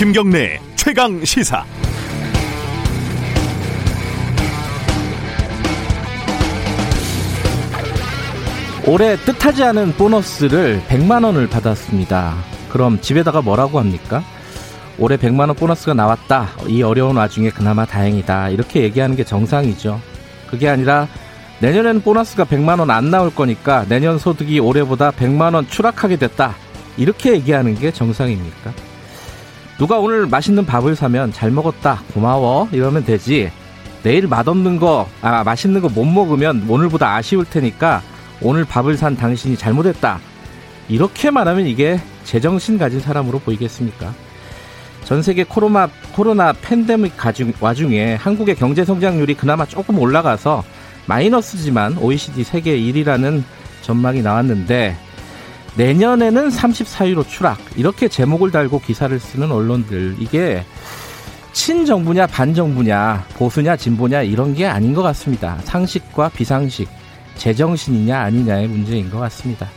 김경래 최강시사. 올해 뜻하지 않은 보너스를 100만 원을 받았습니다. 그럼 집에다가 뭐라고 합니까? 올해 100만 원 보너스가 나왔다. 이 어려운 와중에 그나마 다행이다. 이렇게 얘기하는 게 정상이죠. 그게 아니라 내년에는 보너스가 100만 원 안 나올 거니까 내년 소득이 올해보다 100만 원 추락하게 됐다. 이렇게 얘기하는 게 정상입니까? 누가 오늘 맛있는 밥을 사면 잘 먹었다, 고마워 이러면 되지. 내일 맛있는 거 못 먹으면 오늘보다 아쉬울 테니까 오늘 밥을 산 당신이 잘못했다. 이렇게 말하면 이게 제정신 가진 사람으로 보이겠습니까? 전 세계 코로나 팬데믹 와중에 한국의 경제 성장률이 그나마 조금 올라가서 마이너스지만 OECD 세계 1위라는 전망이 나왔는데, 내년에는 34위로 추락, 이렇게 제목을 달고 기사를 쓰는 언론들, 이게 친정부냐 반정부냐 보수냐 진보냐 이런 게 아닌 것 같습니다. 상식과 비상식, 제정신이냐 아니냐의 문제인 것 같습니다.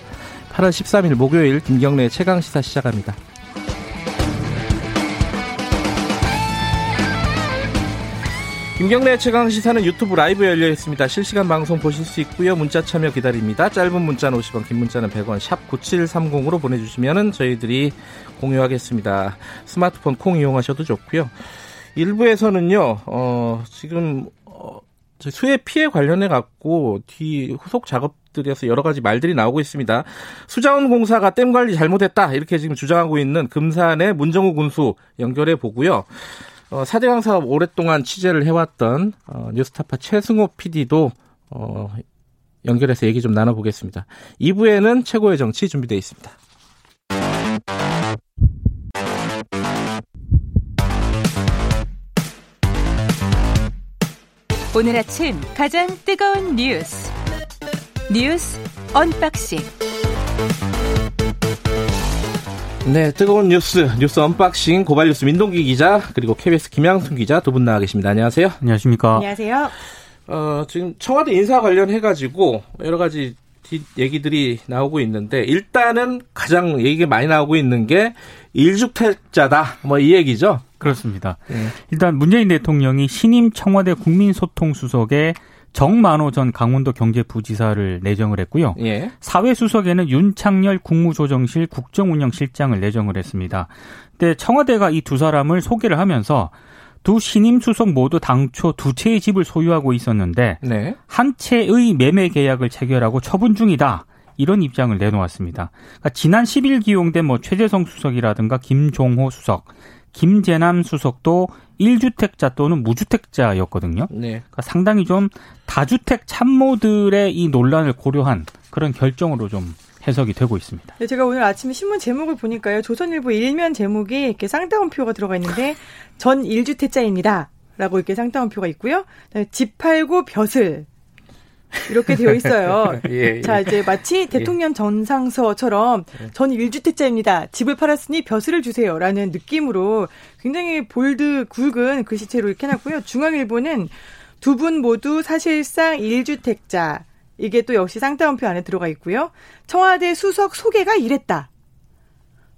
8월 13일 목요일 김경래의 최강시사 시작합니다. 김경래 최강시사는 유튜브 라이브 열려 있습니다. 실시간 방송 보실 수 있고요. 문자 참여 기다립니다. 짧은 문자는 50원, 긴 문자는 100원, 샵 9730으로 보내주시면 저희들이 공유하겠습니다. 스마트폰 콩 이용하셔도 좋고요. 일부에서는요, 지금 수해 피해 관련해 갖고 뒤 후속 작업들에서 여러 가지 말들이 나오고 있습니다. 수자원공사가 댐 관리 잘못했다, 이렇게 지금 주장하고 있는 금산의 문정호 군수 연결해 보고요. 사대강 사업 오랫동안 취재를 해왔던 뉴스타파 최승호 PD도 연결해서 얘기 좀 나눠보겠습니다. 2부에는 최고의 정치 준비되어 있습니다. 오늘 아침 가장 뜨거운 뉴스 언박싱. 네, 뜨거운 뉴스 언박싱, 고발 뉴스 민동기 기자, 그리고 KBS 김양순 기자 두 분 나와 계십니다. 안녕하세요. 안녕하십니까. 안녕하세요. 지금 청와대 인사 관련해가지고 여러 가지 얘기들이 나오고 있는데, 일단은 가장 얘기가 많이 나오고 있는 게 일주택자다, 뭐 이 얘기죠. 그렇습니다. 네. 일단 문재인 대통령이 신임 청와대 국민소통수석에 정만호 전 강원도 경제부지사를 내정을 했고요. 예. 사회수석에는 윤창열 국무조정실 국정운영실장을 내정을 했습니다. 근데 청와대가 이 두 사람을 소개를 하면서 두 신임 수석 모두 당초 두 채의 집을 소유하고 있었는데, 네, 한 채의 매매 계약을 체결하고 처분 중이다, 이런 입장을 내놓았습니다. 그러니까 지난 10일 기용된 최재성 수석이라든가 김종호 수석, 김재남 수석도 1주택자 또는 무주택자였거든요. 네. 그러니까 상당히 좀 다주택 참모들의 이 논란을 고려한 그런 결정으로 좀 해석이 되고 있습니다. 네, 제가 오늘 아침에 신문 제목을 보니까요, 조선일보 일면 제목이 이렇게 쌍따옴표가 들어가 있는데 전 1주택자입니다 라고 이렇게 쌍따옴표가 있고요. 집 팔고 벼슬, 이렇게 되어 있어요. 예, 예. 자, 이제 마치 대통령 전상서처럼 전 1주택자입니다, 집을 팔았으니 벼슬을 주세요 라는 느낌으로 굉장히 볼드 굵은 글씨체로 이렇게 해놨고요. 중앙일보는 두 분 모두 사실상 1주택자, 이게 또 역시 쌍따옴표 안에 들어가 있고요. 청와대 수석 소개가 이랬다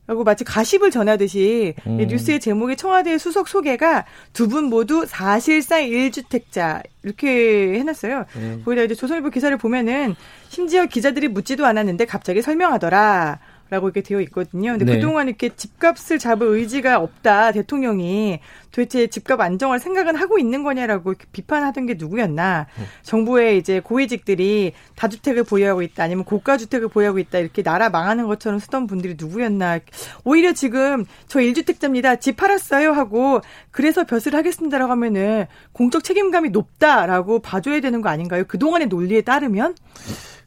라고 마치 가십을 전하듯이 뉴스의 제목에 청와대 수석 소개가 두 분 모두 사실상 1주택자 이렇게 해놨어요. 거기다 이제 조선일보 기사를 보면은 심지어 기자들이 묻지도 않았는데 갑자기 설명하더라 라고 이렇게 되어 있거든요. 근데 네, 그동안 이렇게 집값을 잡을 의지가 없다, 대통령이 도대체 집값 안정할 생각은 하고 있는 거냐라고 이렇게 비판하던 게 누구였나. 정부의 이제 고위직들이 다주택을 보유하고 있다, 아니면 고가주택을 보유하고 있다, 이렇게 나라 망하는 것처럼 쓰던 분들이 누구였나. 오히려 지금 저 1주택자입니다, 집 팔았어요 하고 그래서 벼슬 하겠습니다라고 하면은 공적 책임감이 높다라고 봐줘야 되는 거 아닌가요? 그동안의 논리에 따르면?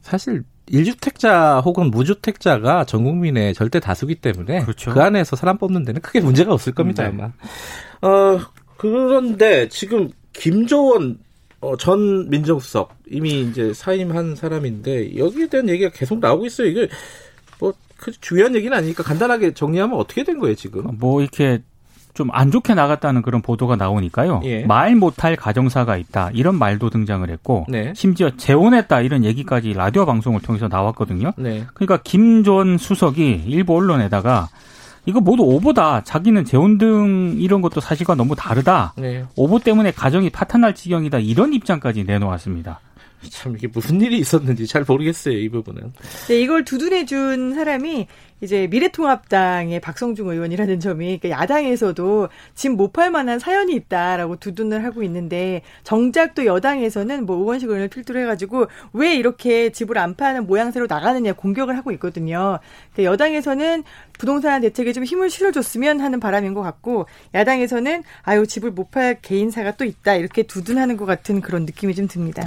사실 1주택자 혹은 무주택자가 전 국민의 절대 다수기 때문에, 그렇죠, 그 안에서 사람 뽑는 데는 크게 문제가 없을 겁니다. 네. 아마. 그런데 지금 김조원 전 민정수석, 이미 이제 사임한 사람인데 여기에 대한 얘기가 계속 나오고 있어요. 이게 뭐 그 중요한 얘기는 아니니까 간단하게 정리하면 어떻게 된 거예요 지금? 뭐 이렇게 좀 안 좋게 나갔다는 그런 보도가 나오니까요. 예. 말 못할 가정사가 있다, 이런 말도 등장을 했고, 네, 심지어 재혼했다 이런 얘기까지 라디오 방송을 통해서 나왔거든요. 네. 그러니까 김 전 수석이 일부 언론에다가 이거 모두 오보다. 자기는 재혼등 이런 것도 사실과 너무 다르다. 네. 오보 때문에 가정이 파탄날 지경이다. 이런 입장까지 내놓았습니다. 참 이게 무슨 일이 있었는지 잘 모르겠어요, 이 부분은. 네, 이걸 두둔해준 사람이 이제 미래통합당의 박성중 의원이라는 점이, 그러니까 야당에서도 집 못 팔 만한 사연이 있다라고 두둔을 하고 있는데, 정작 또 여당에서는 뭐 의원식 의원을 필두로 해가지고 왜 이렇게 집을 안 파는 모양새로 나가느냐 공격을 하고 있거든요. 그러니까 여당에서는 부동산 대책에 좀 힘을 실어줬으면 하는 바람인 것 같고, 야당에서는 아유 집을 못 팔 개인사가 또 있다 이렇게 두둔하는 것 같은 그런 느낌이 좀 듭니다.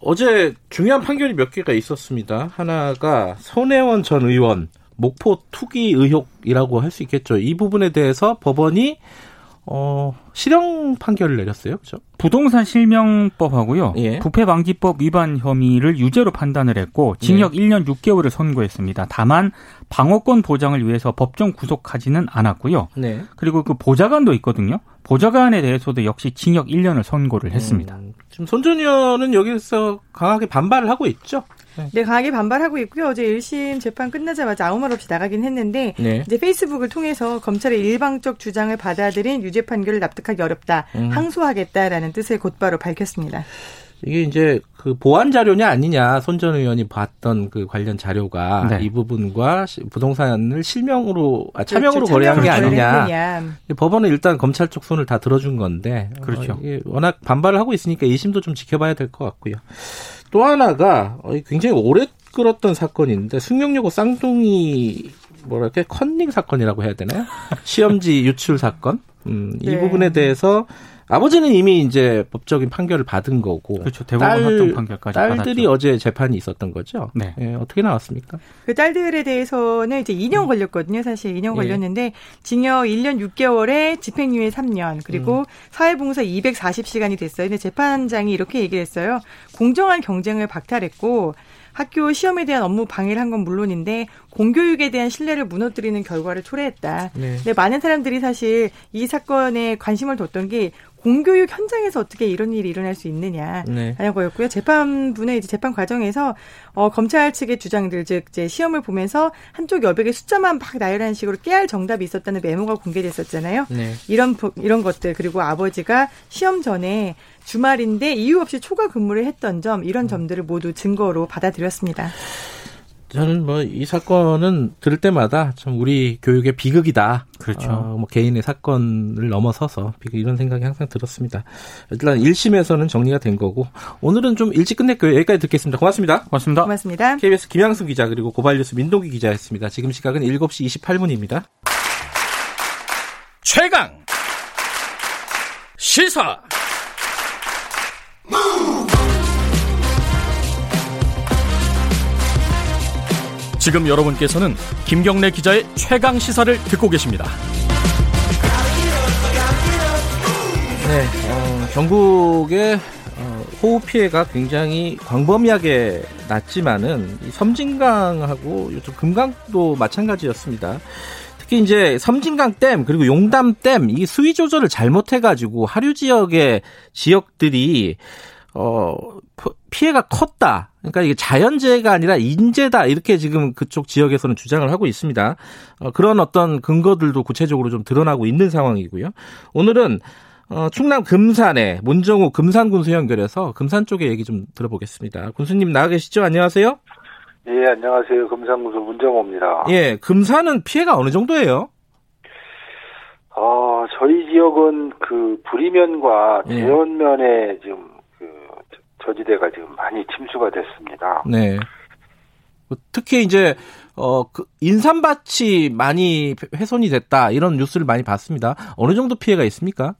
어제 중요한 판결이 몇 개가 있었습니다. 하나가 손혜원 전 의원 목포 투기 의혹이라고 할 수 있겠죠. 이 부분에 대해서 법원이 실형 판결을 내렸어요. 그렇죠? 부동산 실명법하고요. 예. 부패방지법 위반 혐의를 유죄로 판단을 했고 징역 1년 6개월을 선고했습니다. 다만 방어권 보장을 위해서 법정 구속하지는 않았고요. 네. 그리고 그 보좌관도 있거든요. 보좌관에 대해서도 역시 징역 1년을 선고를 했습니다. 지금 손 전 의원은 여기서 강하게 반발을 하고 있죠? 네, 강하게 반발하고 있고요. 어제 1심 재판 끝나자마자 아무 말 없이 나가긴 했는데, 네. 이제 페이스북을 통해서 검찰의 일방적 주장을 받아들인 유죄 판결을 납득하기 어렵다. 항소하겠다라는 뜻을 곧바로 밝혔습니다. 이게 이제 그 보완 자료냐 아니냐, 손 전 의원이 봤던 그 관련 자료가, 네. 이 부분과 부동산을 실명으로, 차명으로 거래한 게 아니냐. 법원은 일단 검찰 쪽 손을 다 들어준 건데, 그렇죠. 이게 워낙 반발을 하고 있으니까 2심도 좀 지켜봐야 될 것 같고요. 또 하나가 굉장히 오래 끌었던 사건인데, 승용여고 쌍둥이 뭐랄까 컨닝 사건이라고 해야 되나요? 시험지 유출 사건. 이 네. 부분에 대해서 아버지는 이미 이제 법적인 판결을 받은 거고, 그렇죠. 대법원 확정 판결까지 딸들이 받았죠. 어제 재판이 있었던 거죠. 네. 예, 어떻게 나왔습니까? 그 딸들에 대해서는 이제 2년 걸렸거든요. 사실 2년 걸렸는데 징역 1년 6개월에 집행유예 3년, 그리고 사회봉사 240시간이 됐어요. 근데 재판장이 이렇게 얘기를 했어요. 공정한 경쟁을 박탈했고 학교 시험에 대한 업무 방해를 한 건 물론인데 공교육에 대한 신뢰를 무너뜨리는 결과를 초래했다. 네. 근데 많은 사람들이 사실 이 사건에 관심을 뒀던 게 공교육 현장에서 어떻게 이런 일이 일어날 수 있느냐라는 거였고요. 재판부는 이제 재판 과정에서 검찰 측의 주장들, 즉 이제 시험을 보면서 한쪽 여백의 숫자만 막 나열하는 식으로 깨알 정답이 있었다는 메모가 공개됐었잖아요. 네. 이런 것들, 그리고 아버지가 시험 전에 주말인데 이유 없이 초과 근무를 했던 점, 이런 점들을 모두 증거로 받아들였습니다. 저는 뭐 이 사건은 들을 때마다 참 우리 교육의 비극이다. 그렇죠. 뭐 개인의 사건을 넘어서서 비극, 이런 생각이 항상 들었습니다. 일단 1심에서는 정리가 된 거고, 오늘은 좀 일찍 끝냈고요. 여기까지 듣겠습니다. 고맙습니다. 고맙습니다. 고맙습니다. KBS 김양순 기자, 그리고 고발뉴스 민동기 기자였습니다. 지금 시각은 7시 28분입니다. 최강 시사. 지금 여러분께서는 김경래 기자의 최강 시사를 듣고 계십니다. 네, 전국의 호우 피해가 굉장히 광범위하게 났지만은 이 섬진강하고 요즘 금강도 마찬가지였습니다. 특히 이제 섬진강 댐 그리고 용담 댐, 이 수위 조절을 잘못해가지고 하류 지역의 지역들이 피해가 컸다. 그러니까 이게 자연재해가 아니라 인재다. 이렇게 지금 그쪽 지역에서는 주장을 하고 있습니다. 그런 어떤 근거들도 구체적으로 좀 드러나고 있는 상황이고요. 오늘은 충남 금산에 문정호 금산군수 연결해서 금산 쪽의 얘기 좀 들어보겠습니다. 군수님 나와 계시죠? 안녕하세요. 예, 안녕하세요. 금산군수 문정호입니다. 예, 금산은 피해가 어느 정도예요? 저희 지역은 그 불이면과 대원면에 지금 저지대가 지금 많이 침수가 됐습니다. 네. 특히 이제 그 인삼밭이 많이 훼손이 됐다, 이런 뉴스를 많이 봤습니다. 어느 정도 피해가 있습니까?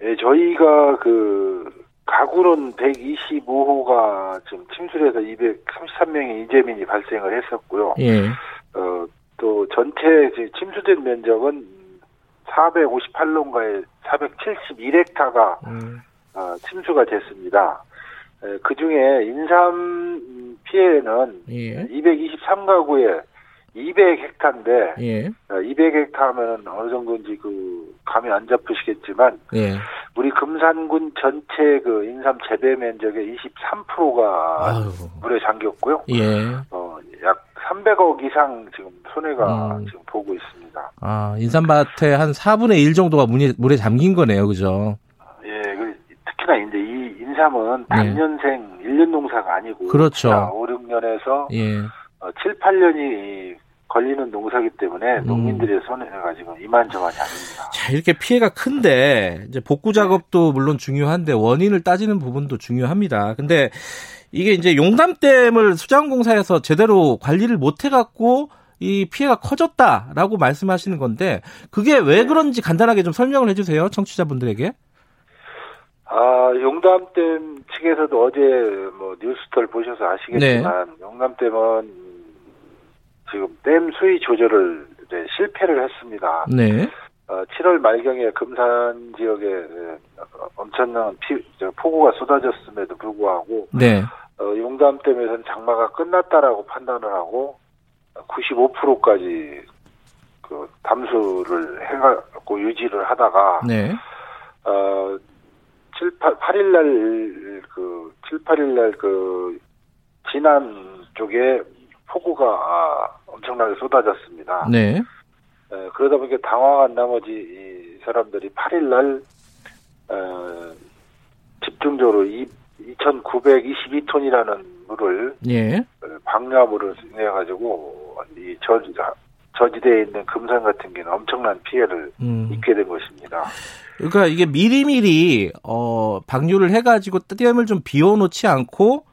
네, 저희가 그 가구론 125호가 지금 침수돼서 233명의 인재민이 발생을 했었고요. 예. 또 전체 침수된 면적은 458농가에 471헥타가 침수가 됐습니다. 그 중에 인삼 피해는 223가구에 200헥타인데, 200헥타 하면 어느 정도인지 그 감이 안 잡히시겠지만, 우리 금산군 전체 그 인삼 재배 면적의 23%가 물에 잠겼고요. 약 300억 이상 지금 손해가 지금 보고 있습니다. 아, 인삼밭의 한 4분의 1 정도가 물에 잠긴 거네요, 그죠? 예, 특히나 이제 이 인삼은 단년생, 네. 1년 농사가 아니고. 그렇죠. 5, 6년에서 예. 7, 8년이 걸리는 농사기 때문에 농민들의 손해가 지금 이만저만이 아닙니다. 자, 이렇게 피해가 큰데, 이제 복구 작업도 물론 중요한데, 원인을 따지는 부분도 중요합니다. 근데 이게 이제 용담댐을 수자원공사에서 제대로 관리를 못해갖고, 이 피해가 커졌다라고 말씀하시는 건데, 그게 왜 그런지 간단하게 좀 설명을 해주세요, 청취자분들에게. 아, 용담댐 측에서도 어제 뭐 뉴스터를 보셔서 아시겠지만, 네. 용담댐은 지금 댐 수위 조절을 이제 실패를 했습니다. 네. 7월 말경에 금산 지역에 엄청난 폭우가 쏟아졌음에도 불구하고 네. 용담댐에서는 장마가 끝났다라고 판단을 하고 95%까지 그 담수를 해갖고 유지를 하다가 네. 7, 8일 날 그 지난 쪽에 폭우가 엄청나게 쏟아졌습니다. 네. 그러다 보니까 당황한 나머지 이 사람들이 8일날 집중적으로 2,922톤이라는 물을 예. 방류함으로 인해가지고 이 저지대에 있는 금산 같은 경우는 엄청난 피해를 입게 된 것입니다. 그러니까 이게 미리미리 방류를 해가지고 댐을 좀 비워놓지 않고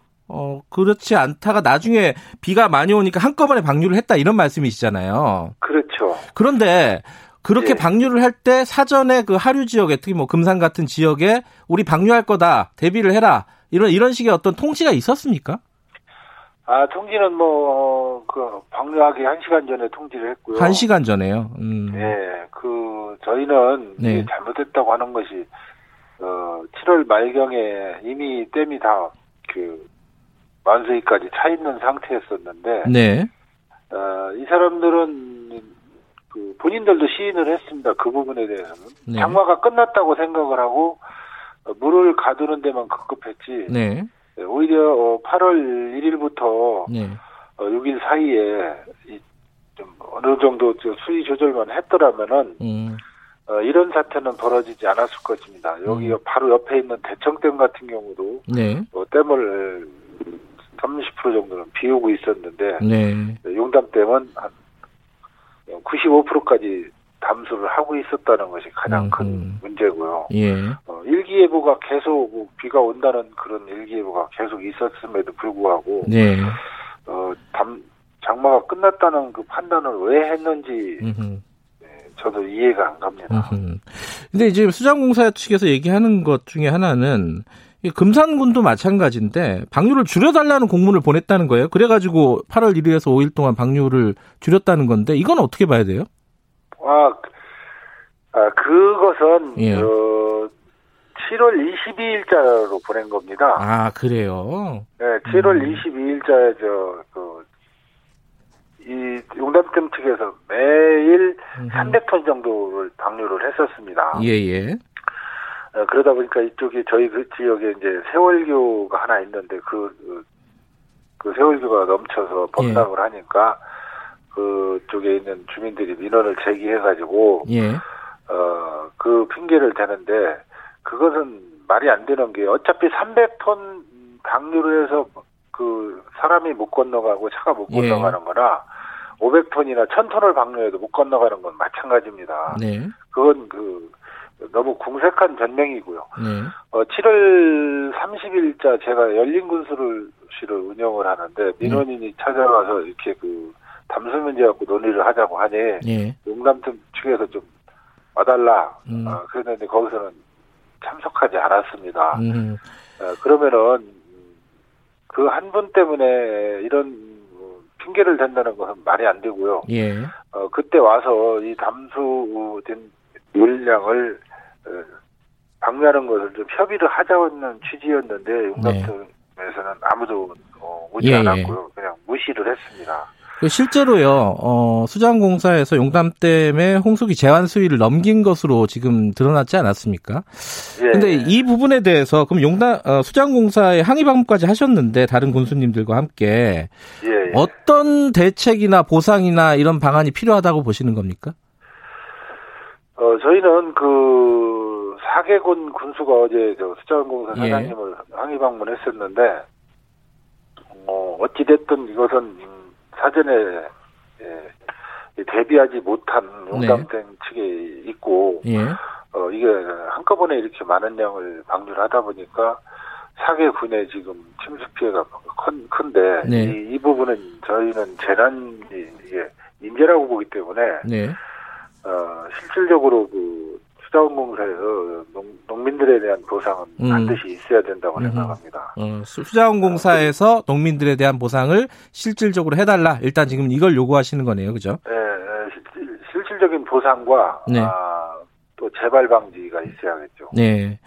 그렇지 않다가 나중에 비가 많이 오니까 한꺼번에 방류를 했다 이런 말씀이시잖아요. 그렇죠. 그런데 그렇게 예. 방류를 할 때 사전에 그 하류 지역에 특히 뭐 금산 같은 지역에 우리 방류할 거다 대비를 해라 이런 식의 어떤 통지가 있었습니까? 아, 통지는 뭐 그 방류하기 1시간 전에 통지를 했고요. 1시간 전에요. 예, 그 저희는 네. 잘못했다고 하는 것이 7월 말경에 이미 댐이 다 그 만수위까지 차 있는 상태였었는데, 네. 이 사람들은 그 본인들도 시인을 했습니다. 그 부분에 대해서는 네. 장마가 끝났다고 생각을 하고 물을 가두는 데만 급급했지. 네. 오히려 8월 1일부터 네. 6일 사이에 좀 어느 정도 수위 조절만 했더라면은 이런 사태는 벌어지지 않았을 것입니다. 여기 바로 옆에 있는 대청댐 같은 경우도 네. 댐을 30% 정도는 비우고 있었는데 네. 용담댐은 한 95%까지 담수를 하고 있었다는 것이 가장 큰 문제고요. 예. 일기예보가 계속 비가 온다는 그런 일기예보가 계속 있었음에도 불구하고 네. 장마가 끝났다는 그 판단을 왜 했는지 저도 이해가 안 갑니다. 근데 이제 수자원공사 측에서 얘기하는 것 중에 하나는 금산군도 마찬가지인데 방류를 줄여달라는 공문을 보냈다는 거예요. 그래가지고 8월 1일에서 5일 동안 방류를 줄였다는 건데 이건 어떻게 봐야 돼요? 그것은 예. 7월 22일자로 보낸 겁니다. 아, 그래요? 네, 7월 22일자에 이 용담댐 측에서 매일 300톤 정도를 방류를 했었습니다. 예예. 그러다 보니까 이쪽에 저희 그 지역에 이제 세월교가 하나 있는데 그 세월교가 넘쳐서 범람을 예. 하니까 그쪽에 있는 주민들이 민원을 제기해가지고 예. 그 핑계를 대는데 그것은 말이 안 되는 게 어차피 300톤 방류를 해서 그 사람이 못 건너가고 차가 못 건너가는 예. 거나 500톤이나 1000톤을 방류해도 못 건너가는 건 마찬가지입니다. 네. 그건 너무 궁색한 변명이고요. 네. 7월 30일자 제가 열린군수를 운영을 하는데 민원인이 찾아와서 이렇게 그 담수 문제 갖고 논의를 하자고 하니 용담팀 측에서 좀 와달라. 그랬는데 거기서는 참석하지 않았습니다. 그러면은 그 한 분 때문에 이런 핑계를 댄다는 것은 말이 안 되고요. 예. 그때 와서 이 담수된 물량을 방류하는 것을 좀 협의를 하자는 취지였는데 용담팀에서는 아무도 오지 않았고요. 그냥 무시를 했습니다. 실제로요, 수장공사에서 용담댐에 홍수기 제한 수위를 넘긴 것으로 지금 드러났지 않았습니까? 그런데 예. 이 부분에 대해서 그럼 수장공사에 항의 방문까지 하셨는데 다른 군수님들과 함께 예. 어떤 대책이나 보상이나 이런 방안이 필요하다고 보시는 겁니까? 저희는 그 4개군 군수가 어제 저 수장공사 사장님을 예. 항의 방문했었는데 어찌 됐든 이것은 사전에 대비하지 못한 용담댐 네. 측에 있고 예. 이게 한꺼번에 이렇게 많은 양을 방류를 하다 보니까 4개 군에 지금 침수 피해가 큰데 네. 이 부분은 저희는 재난이 인재라고 보기 때문에 네. 실질적으로 그 수자원공사에서 농민들에 대한 보상은 반드시 있어야 된다고 생각합니다. 수자원공사에서 농민들에 대한 보상을 실질적으로 해달라. 일단 지금 이걸 요구하시는 거네요, 그죠? 네, 실질적인 보상과 네. 또 재발 방지가 있어야겠죠. 네.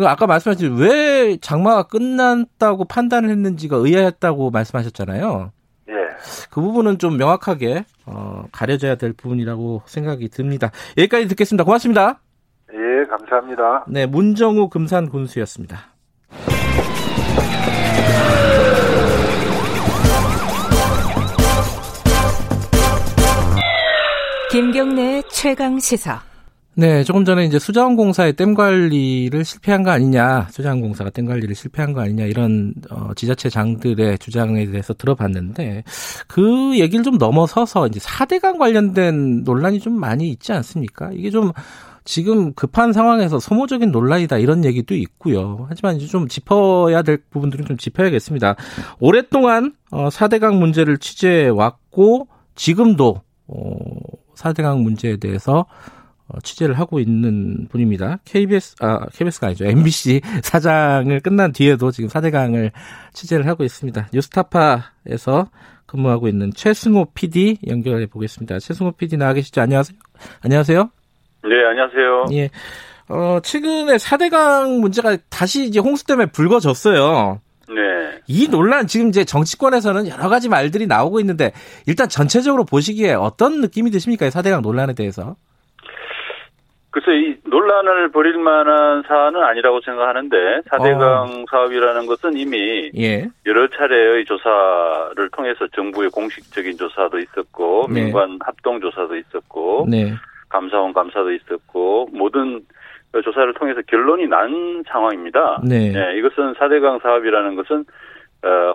아까 말씀하신 왜 장마가 끝났다고 판단을 했는지가 의아했다고 말씀하셨잖아요. 그 부분은 좀 명확하게 가려져야 될 부분이라고 생각이 듭니다. 여기까지 듣겠습니다. 고맙습니다. 예, 감사합니다. 네, 문정호 금산 군수였습니다. 김경래 최강 시사. 네, 조금 전에 이제 수자원공사의 댐 관리를 실패한 거 아니냐, 수자원공사가 댐 관리를 실패한 거 아니냐 이런 지자체 장들의 주장에 대해서 들어봤는데 그 얘기를 좀 넘어서서 이제 4대강 관련된 논란이 좀 많이 있지 않습니까? 이게 좀 지금 급한 상황에서 소모적인 논란이다 이런 얘기도 있고요. 하지만 이제 좀 짚어야 될 부분들은 좀 짚어야겠습니다. 오랫동안 4대강 문제를 취재해왔고 지금도 4대강 문제에 대해서 취재를 하고 있는 분입니다. KBS가 아니죠. MBC 사장을 끝난 뒤에도 지금 4대강을 취재를 하고 있습니다. 뉴스타파에서 근무하고 있는 최승호 PD 연결해 보겠습니다. 최승호 PD 나와 계시죠? 안녕하세요. 네, 안녕하세요. 예. 최근에 4대강 문제가 다시 이제 홍수 때문에 불거졌어요. 네. 이 논란 지금 이제 정치권에서는 여러 가지 말들이 나오고 있는데 일단 전체적으로 보시기에 어떤 느낌이 드십니까? 4대강 논란에 대해서. 글쎄, 이 논란을 벌일 만한 사안은 아니라고 생각하는데 4대강 사업이라는 것은 이미 예. 여러 차례의 조사를 통해서 정부의 공식적인 조사도 있었고 네. 민관 합동 조사도 있었고 네. 감사원 감사도 있었고 모든 조사를 통해서 결론이 난 상황입니다. 네. 네, 이것은 4대강 사업이라는 것은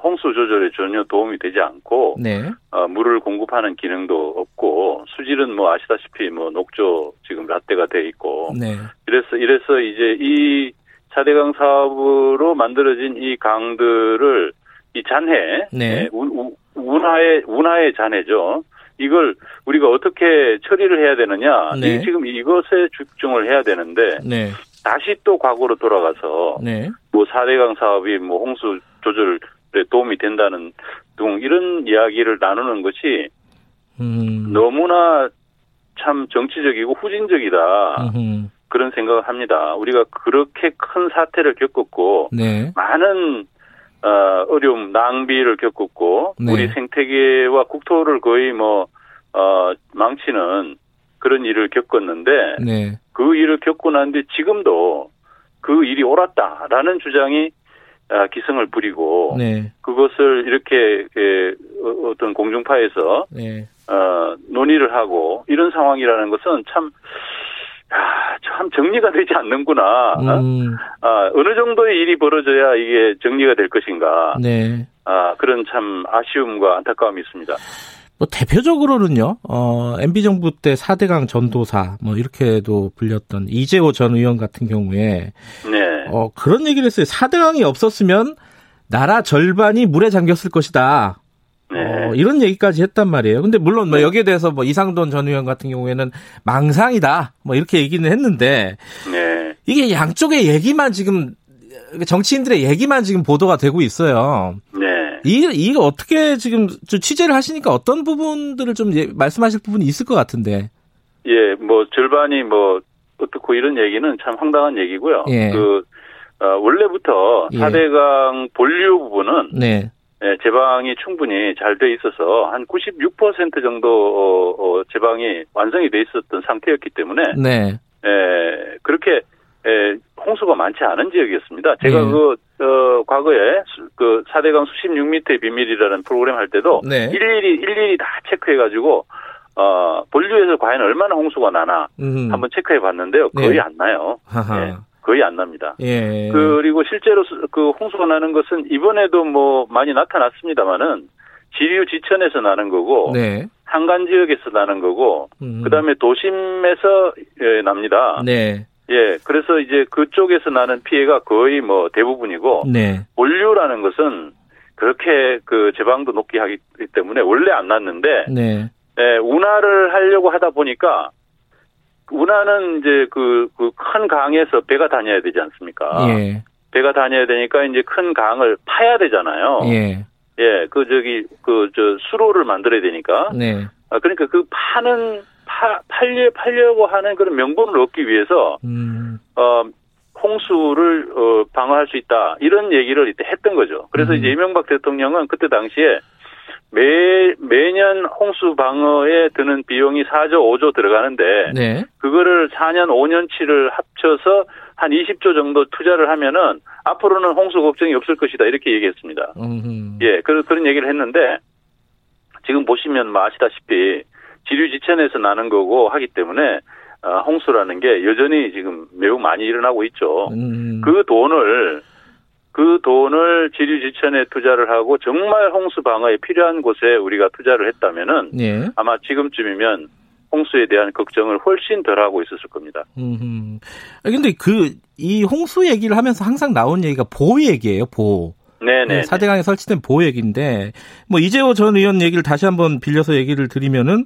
홍수 조절에 전혀 도움이 되지 않고 네. 물을 공급하는 기능도 없고 수질은 뭐 아시다시피 뭐 녹조 지금 라떼가 돼 있고 네. 이래서 이제 이 4대강 사업으로 만들어진 이 강들을 이 잔해 네. 운하의 잔해죠. 이걸 우리가 어떻게 처리를 해야 되느냐. 네. 지금 이것에 집중을 해야 되는데 네. 다시 또 과거로 돌아가서 네. 뭐 4대강 사업이 뭐 홍수 조절에 도움이 된다는 등 이런 이야기를 나누는 것이 너무나 참 정치적이고 후진적이다. 그런 생각을 합니다. 우리가 그렇게 큰 사태를 겪었고 네. 많은 어려움, 낭비를 겪었고 네. 우리 생태계와 국토를 거의 뭐 망치는 그런 일을 겪었는데 네. 그 일을 겪고 난 뒤 지금도 그 일이 옳았다라는 주장이 기승을 부리고 네. 그것을 이렇게 어떤 공중파에서 네. 논의를 하고 이런 상황이라는 것은 참 정리가 되지 않는구나. 어느 정도의 일이 벌어져야 이게 정리가 될 것인가. 네. 그런 참 아쉬움과 안타까움이 있습니다. 뭐 대표적으로는요. MB 정부 때 4대강 전도사 뭐 이렇게도 불렸던 이재호 전 의원 같은 경우에 네. 그런 얘기를 했어요. 4대강이 없었으면 나라 절반이 물에 잠겼을 것이다. 네. 이런 얘기까지 했단 말이에요. 근데 물론 뭐 여기에 대해서 뭐 이상돈 전 의원 같은 경우에는 망상이다. 뭐 이렇게 얘기는 했는데 네. 이게 양쪽의 얘기만 지금 정치인들의 얘기만 지금 보도가 되고 있어요. 네. 이거 어떻게 지금 좀 취재를 하시니까 어떤 부분들을 좀 말씀하실 부분이 있을 것 같은데. 예, 뭐 절반이 뭐 어떻고 이런 얘기는 참 황당한 얘기고요. 예. 원래부터 4대강 본류 부분은 네. 예, 제방이 충분히 잘 돼 있어서 한 96% 정도 제방이 완성이 돼 있었던 상태였기 때문에 네. 예, 그렇게 예, 홍수가 많지 않은 지역이었습니다. 제가 네. 과거에 그 4대강 수십 6m의 비밀이라는 프로그램 할 때도 네. 일일이 다 체크해가지고 본류에서 과연 얼마나 홍수가 나나 한번 체크해 봤는데요. 거의 네. 안 나요. 예, 거의 안 납니다. 예. 그리고 실제로 그 홍수가 나는 것은 이번에도 뭐 많이 나타났습니다만은 지류 지천에서 나는 거고 네. 한간 지역에서 나는 거고 그다음에 도심에서 예, 납니다. 네. 예, 그래서 이제 그쪽에서 나는 피해가 거의 뭐 대부분이고 네. 본류라는 것은 그렇게 그 제방도 높게 하기 때문에 원래 안 났는데 네. 예, 운하를 하려고 하다 보니까 운하는 이제 그 큰 강에서 배가 다녀야 되지 않습니까? 예. 배가 다녀야 되니까 이제 큰 강을 파야 되잖아요. 예. 예, 수로를 만들어야 되니까. 네. 아, 그러니까 그 파는 팔려고 하는 그런 명분을 얻기 위해서 홍수를 방어할 수 있다 이런 얘기를 이때 했던 거죠. 그래서 이제 이명박 대통령은 그때 당시에 매년 홍수 방어에 드는 비용이 4조 5조 들어가는데 네. 그거를 4년 5년치를 합쳐서 한 20조 정도 투자를 하면은 앞으로는 홍수 걱정이 없을 것이다 이렇게 얘기했습니다. 예, 그런 얘기를 했는데 지금 보시면 뭐 아시다시피. 지류지천에서 나는 거고 하기 때문에 홍수라는 게 여전히 지금 매우 많이 일어나고 있죠. 그 돈을 지류지천에 투자를 하고 정말 홍수 방어에 필요한 곳에 우리가 투자를 했다면은 예. 아마 지금쯤이면 홍수에 대한 걱정을 훨씬 덜 하고 있었을 겁니다. 근데 이 홍수 얘기를 하면서 항상 나온 얘기가 보호 얘기예요, 보호. 네네. 4대강에 설치된 보호 얘기인데, 뭐, 이재호 전 의원 얘기를 다시 한번 빌려서 얘기를 드리면은,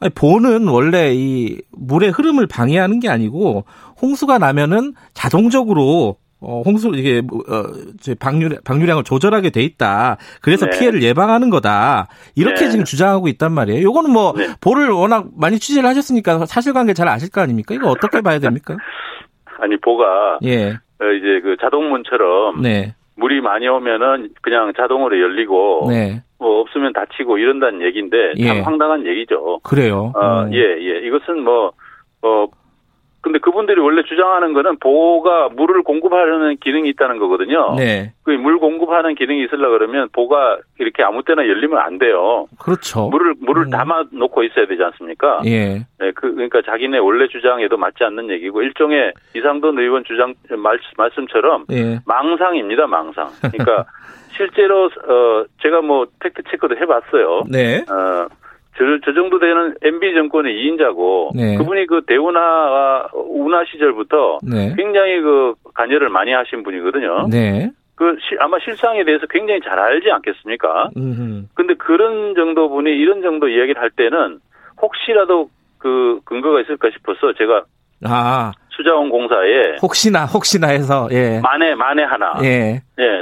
아니, 보호는 원래 이 물의 흐름을 방해하는 게 아니고, 홍수가 나면은 자동적으로, 방류량을 조절하게 돼 있다. 그래서 네. 피해를 예방하는 거다. 이렇게 네. 지금 주장하고 있단 말이에요. 요거는 뭐, 네. 보호를 워낙 많이 취재를 하셨으니까 사실관계 잘 아실 거 아닙니까? 이거 어떻게 봐야 됩니까? 아니, 보가. 예. 이제 그 자동문처럼. 네. 물이 많이 오면은 그냥 자동으로 열리고, 네. 뭐 없으면 닫히고 이런다는 얘기인데, 참 예. 황당한 얘기죠. 그래요. 예. 이것은 근데 그분들이 원래 주장하는 거는 보가 물을 공급하려는 기능이 있다는 거거든요. 네. 그 물 공급하는 기능이 있으려고 그러면 보가 이렇게 아무 때나 열리면 안 돼요. 그렇죠. 물을 담아 놓고 있어야 되지 않습니까? 예. 네, 그러니까 자기네 원래 주장에도 맞지 않는 얘기고 일종의 이상돈 의원 주장 말씀처럼 예. 망상입니다, 망상. 그러니까 실제로 제가 뭐 팩트 체크도 해봤어요. 네. 저 정도 되는 MB 정권의 2인자고 네. 그분이 그 대운하 운하 시절부터 네. 굉장히 그 관여를 많이 하신 분이거든요. 네. 아마 실상에 대해서 굉장히 잘 알지 않겠습니까? 근데 그런 정도 분이 이런 정도 이야기를 할 때는 혹시라도 그 근거가 있을까 싶어서 제가 수자원공사에 혹시나 해서 예. 만에 하나 예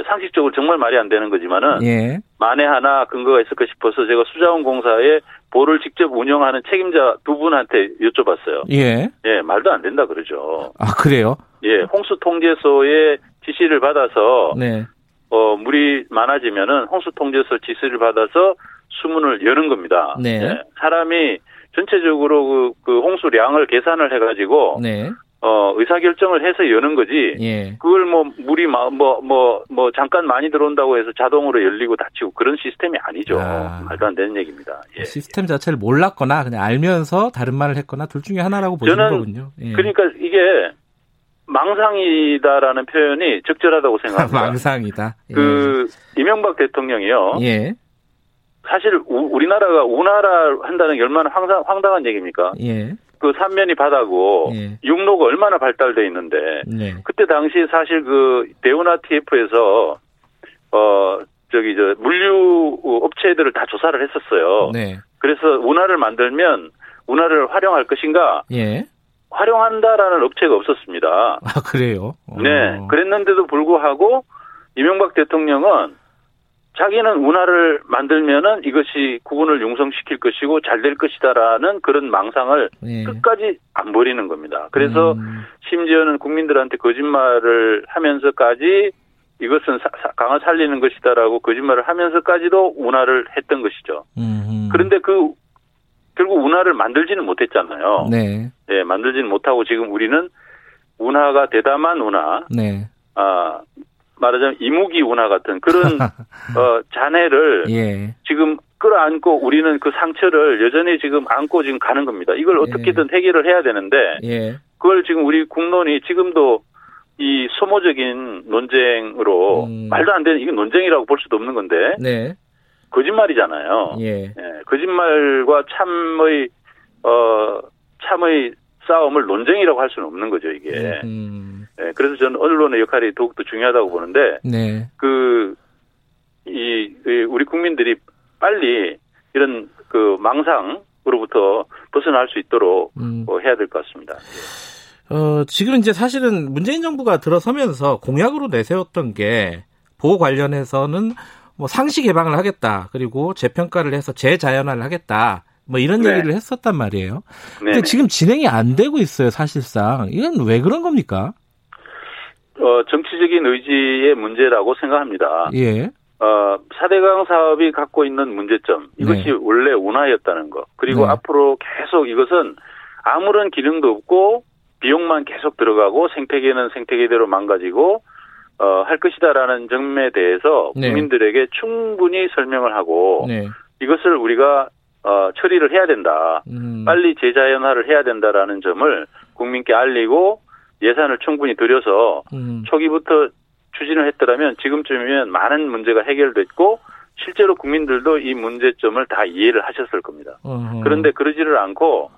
상식적으로 정말 말이 안 되는 거지만은 예. 만에 하나 근거가 있을까 싶어서 제가 수자원공사에 보를 직접 운영하는 책임자 두 분한테 여쭤봤어요. 예 말도 안 된다 그러죠. 아 그래요? 예 홍수통제소의 지시를 받아서 네. 물이 많아지면은 홍수통제소 지시를 받아서 수문을 여는 겁니다. 네 예, 사람이 전체적으로 그 홍수량을 계산을 해가지고 네. 의사결정을 해서 여는 거지. 예. 그걸 물이 잠깐 많이 들어온다고 해서 자동으로 열리고 닫히고 그런 시스템이 아니죠. 말도 안 되는 얘기입니다. 예. 시스템 자체를 몰랐거나 그냥 알면서 다른 말을 했거나 둘 중에 하나라고 보시는 거군요. 예. 그러니까 이게 망상이다라는 표현이 적절하다고 생각합니다. 망상이다. 예. 이명박 대통령이요. 예. 사실 우리나라가 운하라 한다는 게 얼마나 황당한 얘기입니까? 예. 그 삼면이 바다고 예. 육로가 얼마나 발달돼 있는데 네. 그때 당시 사실 그 대운하 TF에서 물류 업체들을 다 조사를 했었어요. 네. 그래서 운하를 만들면 운하를 활용할 것인가? 예. 활용한다라는 업체가 없었습니다. 아 그래요? 네. 그랬는데도 불구하고 이명박 대통령은 자기는 운하를 만들면은 이것이 국운을 융성시킬 것이고 잘 될 것이다라는 그런 망상을 예. 끝까지 안 버리는 겁니다. 그래서 심지어는 국민들한테 거짓말을 하면서까지 이것은 강을 살리는 것이다라고 거짓말을 하면서까지도 운하를 했던 것이죠. 그런데 그 결국 운하를 만들지는 못했잖아요. 네. 예, 만들지는 못하고 지금 우리는 운하가 대담한 운하, 네. 아 말하자면 이무기 운하 같은 그런 잔해를 예. 지금 끌어안고 우리는 그 상처를 여전히 지금 안고 지금 가는 겁니다. 이걸 어떻게든 예. 해결을 해야 되는데 예. 그걸 지금 우리 국론이 지금도 이 소모적인 논쟁으로 말도 안 되는 이게 논쟁이라고 볼 수도 없는 건데 네. 거짓말이잖아요. 예. 예. 거짓말과 참의 싸움을 논쟁이라고 할 수는 없는 거죠 이게. 예. 그래서 저는 언론의 역할이 더욱더 중요하다고 보는데 네. 우리 국민들이 빨리 이런 그 망상으로부터 벗어날 수 있도록 해야 될 것 같습니다. 예. 지금 이제 사실은 문재인 정부가 들어서면서 공약으로 내세웠던 게 보호 관련해서는 뭐 상시 개방을 하겠다. 그리고 재평가를 해서 재자연화를 하겠다. 뭐 이런 네. 얘기를 했었단 말이에요. 근데 네네. 지금 진행이 안 되고 있어요, 사실상. 이건 왜 그런 겁니까? 정치적인 의지의 문제라고 생각합니다. 예. 4대강 사업이 갖고 있는 문제점. 이것이 네. 원래 운하였다는 거. 그리고 네. 앞으로 계속 이것은 아무런 기능도 없고 비용만 계속 들어가고 생태계는 생태계대로 망가지고 할 것이다라는 점에 대해서 네. 국민들에게 충분히 설명을 하고 네. 이것을 우리가 처리를 해야 된다. 빨리 재자연화를 해야 된다라는 점을 국민께 알리고 예산을 충분히 들여서 초기부터 추진을 했더라면 지금쯤이면 많은 문제가 해결됐고 실제로 국민들도 이 문제점을 다 이해를 하셨을 겁니다. 그런데 그러지를 않고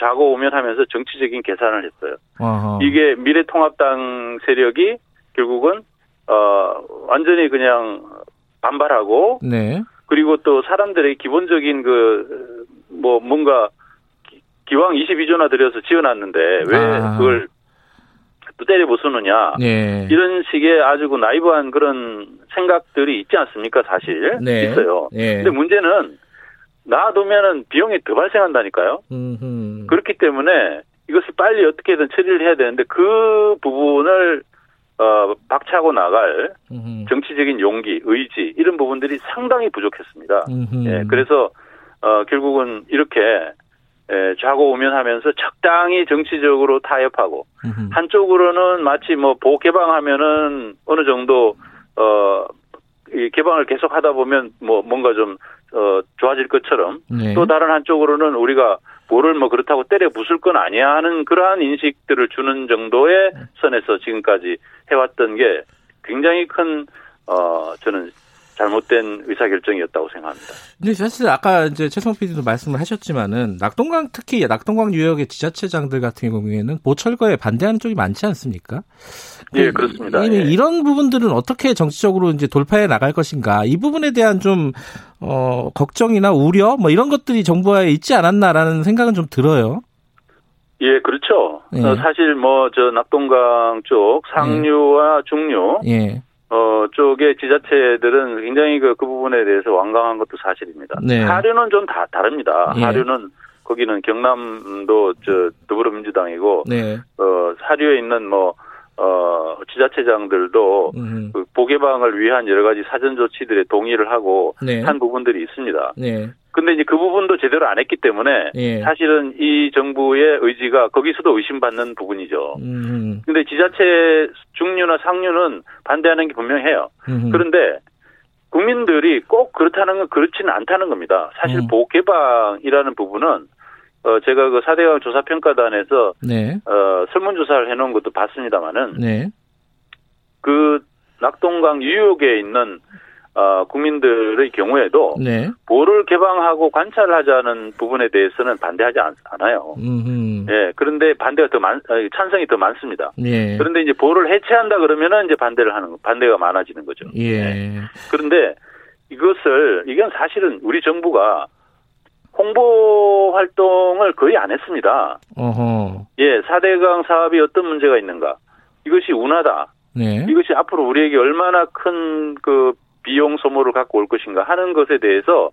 좌고 우면하면서 정치적인 계산을 했어요. 어허. 이게 미래통합당 세력이 결국은 완전히 그냥 반발하고 네. 그리고 또 사람들의 기본적인 그 뭐 뭔가 기왕 22조나 들여서 지어놨는데 왜 그걸 또 때려부수느냐 네. 이런 식의 아주 그 나이브한 그런 생각들이 있지 않습니까 사실 네. 있어요. 네. 근데 문제는 놔두면은 비용이 더 발생한다니까요. 그렇기 때문에 이것을 빨리 어떻게든 처리를 해야 되는데 그 부분을 박차고 나갈 정치적인 용기, 의지 이런 부분들이 상당히 부족했습니다. 예, 그래서 결국은 이렇게 좌고우면하면서 적당히 정치적으로 타협하고 한쪽으로는 마치 뭐 보호 개방하면은 어느 정도 이 개방을 계속 하다 보면 뭐 뭔가 좀 좋아질 것처럼 네. 또 다른 한쪽으로는 우리가 뭐를 뭐 그렇다고 때려 부술 건 아니야 하는 그러한 인식들을 주는 정도의 선에서 지금까지 해왔던 게 굉장히 큰 저는 잘못된 의사결정이었다고 생각합니다. 근데 사실 아까 이제 최승호 PD도 말씀을 하셨지만은 낙동강 특히 낙동강 유역의 지자체장들 같은 경우에는 보철거에 반대하는 쪽이 많지 않습니까? 예, 그렇습니다. 예. 이런 부분들은 어떻게 정치적으로 이제 돌파해 나갈 것인가? 이 부분에 대한 좀 걱정이나 우려 뭐 이런 것들이 정부에 있지 않았나라는 생각은 좀 들어요. 예, 그렇죠. 예. 사실 뭐 저 낙동강 쪽 상류와 중류 예. 쪽의 지자체들은 굉장히 그 부분에 대해서 완강한 것도 사실입니다. 네. 하류는 좀 다릅니다. 예. 하류는 거기는 경남도 저 더불어민주당이고, 네. 하류에 있는 지자체장들도 그 보개방을 위한 여러 가지 사전 조치들에 동의를 하고 네. 한 부분들이 있습니다. 네. 근데 이제 그 부분도 제대로 안 했기 때문에 예. 사실은 이 정부의 의지가 거기서도 의심받는 부분이죠. 근데 지자체 중류나 상류는 반대하는 게 분명해요. 그런데 국민들이 꼭 그렇다는 건 그렇지는 않다는 겁니다. 사실 보호 개방이라는 부분은 제가 그 4대강 조사평가단에서 네. 설문조사를 해놓은 것도 봤습니다만은 네. 그 낙동강 유역에 있는 국민들의 경우에도 네. 보호를 개방하고 관찰하자는 부분에 대해서는 반대하지 않아요. 예, 그런데 반대가 찬성이 더 많습니다. 예. 그런데 이제 보호를 해체한다 그러면은 이제 반대가 많아지는 거죠. 예. 예. 그런데 이건 사실은 우리 정부가 홍보 활동을 거의 안 했습니다. 어허. 예, 4대강 사업이 어떤 문제가 있는가? 이것이 운하다. 네. 이것이 앞으로 우리에게 얼마나 큰 비용 소모를 갖고 올 것인가 하는 것에 대해서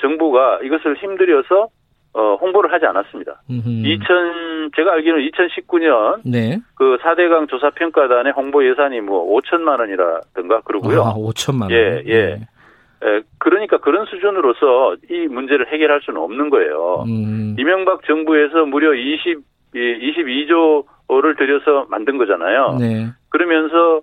정부가 이것을 힘들여서 홍보를 하지 않았습니다. 제가 알기로는 2019년 네. 그 4대강 조사평가단의 홍보 예산이 뭐 5천만 원이라든가 그러고요. 아, 5천만 원. 예. 그러니까 그런 수준으로서 이 문제를 해결할 수는 없는 거예요. 이명박 정부에서 무려 22조를 들여서 만든 거잖아요. 네. 그러면서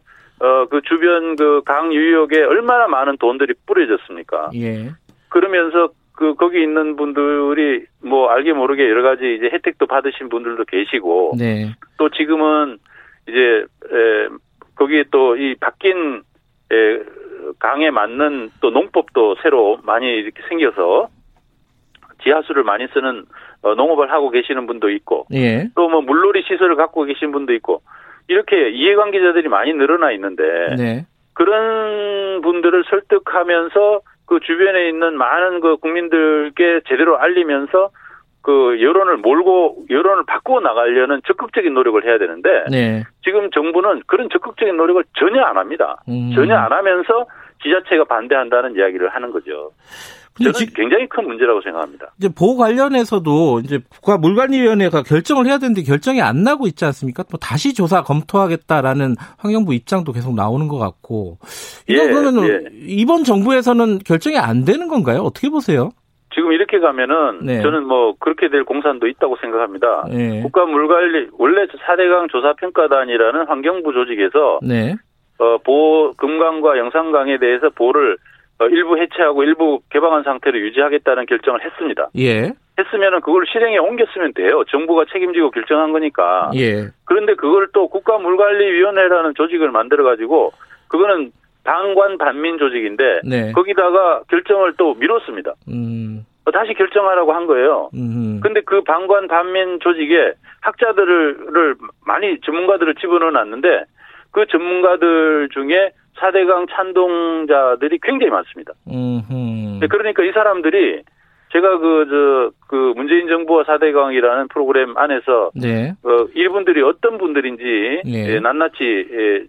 그 주변 그 강 유역에 얼마나 많은 돈들이 뿌려졌습니까? 예. 그러면서 그 거기 있는 분들이 뭐 알게 모르게 여러 가지 이제 혜택도 받으신 분들도 계시고 네. 또 지금은 이제 거기에 또 이 바뀐 강에 맞는 또 농법도 새로 많이 이렇게 생겨서 지하수를 많이 쓰는 농업을 하고 계시는 분도 있고 예. 또 뭐 물놀이 시설을 갖고 계신 분도 있고 이렇게 이해관계자들이 많이 늘어나 있는데 네. 그런 분들을 설득하면서 그 주변에 있는 많은 그 국민들께 제대로 알리면서 그 여론을 몰고 여론을 바꾸어 나가려는 적극적인 노력을 해야 되는데 네. 지금 정부는 그런 적극적인 노력을 전혀 안 합니다. 전혀 안 하면서 지자체가 반대한다는 이야기를 하는 거죠. 저는 굉장히 큰 문제라고 생각합니다. 이제 보호 관련해서도 이제 국가물관리위원회가 결정을 해야 되는데 결정이 안 나고 있지 않습니까? 또 다시 조사 검토하겠다라는 환경부 입장도 계속 나오는 것 같고. 이거 그러면 이번 정부에서는 결정이 안 되는 건가요? 어떻게 보세요? 지금 이렇게 가면은 네. 저는 뭐 그렇게 될 공산도 있다고 생각합니다. 네. 국가물관리 원래 4대강 조사평가단이라는 환경부 조직에서 네. 보호 금강과 영산강에 대해서 보호를 일부 해체하고 일부 개방한 상태로 유지하겠다는 결정을 했습니다. 예. 했으면은 그걸 실행에 옮겼으면 돼요. 정부가 책임지고 결정한 거니까. 예. 그런데 그걸 또 국가물관리위원회라는 조직을 만들어가지고 그거는 방관 반민 조직인데 네. 거기다가 결정을 또 미뤘습니다. 다시 결정하라고 한 거예요. 그런데 그 방관 반민 조직에 학자들을 많이 전문가들을 집어넣어놨는데 그 전문가들 중에 4대강 찬동자들이 굉장히 많습니다. 그러니까 이 사람들이 제가 그 문재인 정부와 4대강이라는 프로그램 안에서 네. 이분들이 어떤 분들인지 네. 낱낱이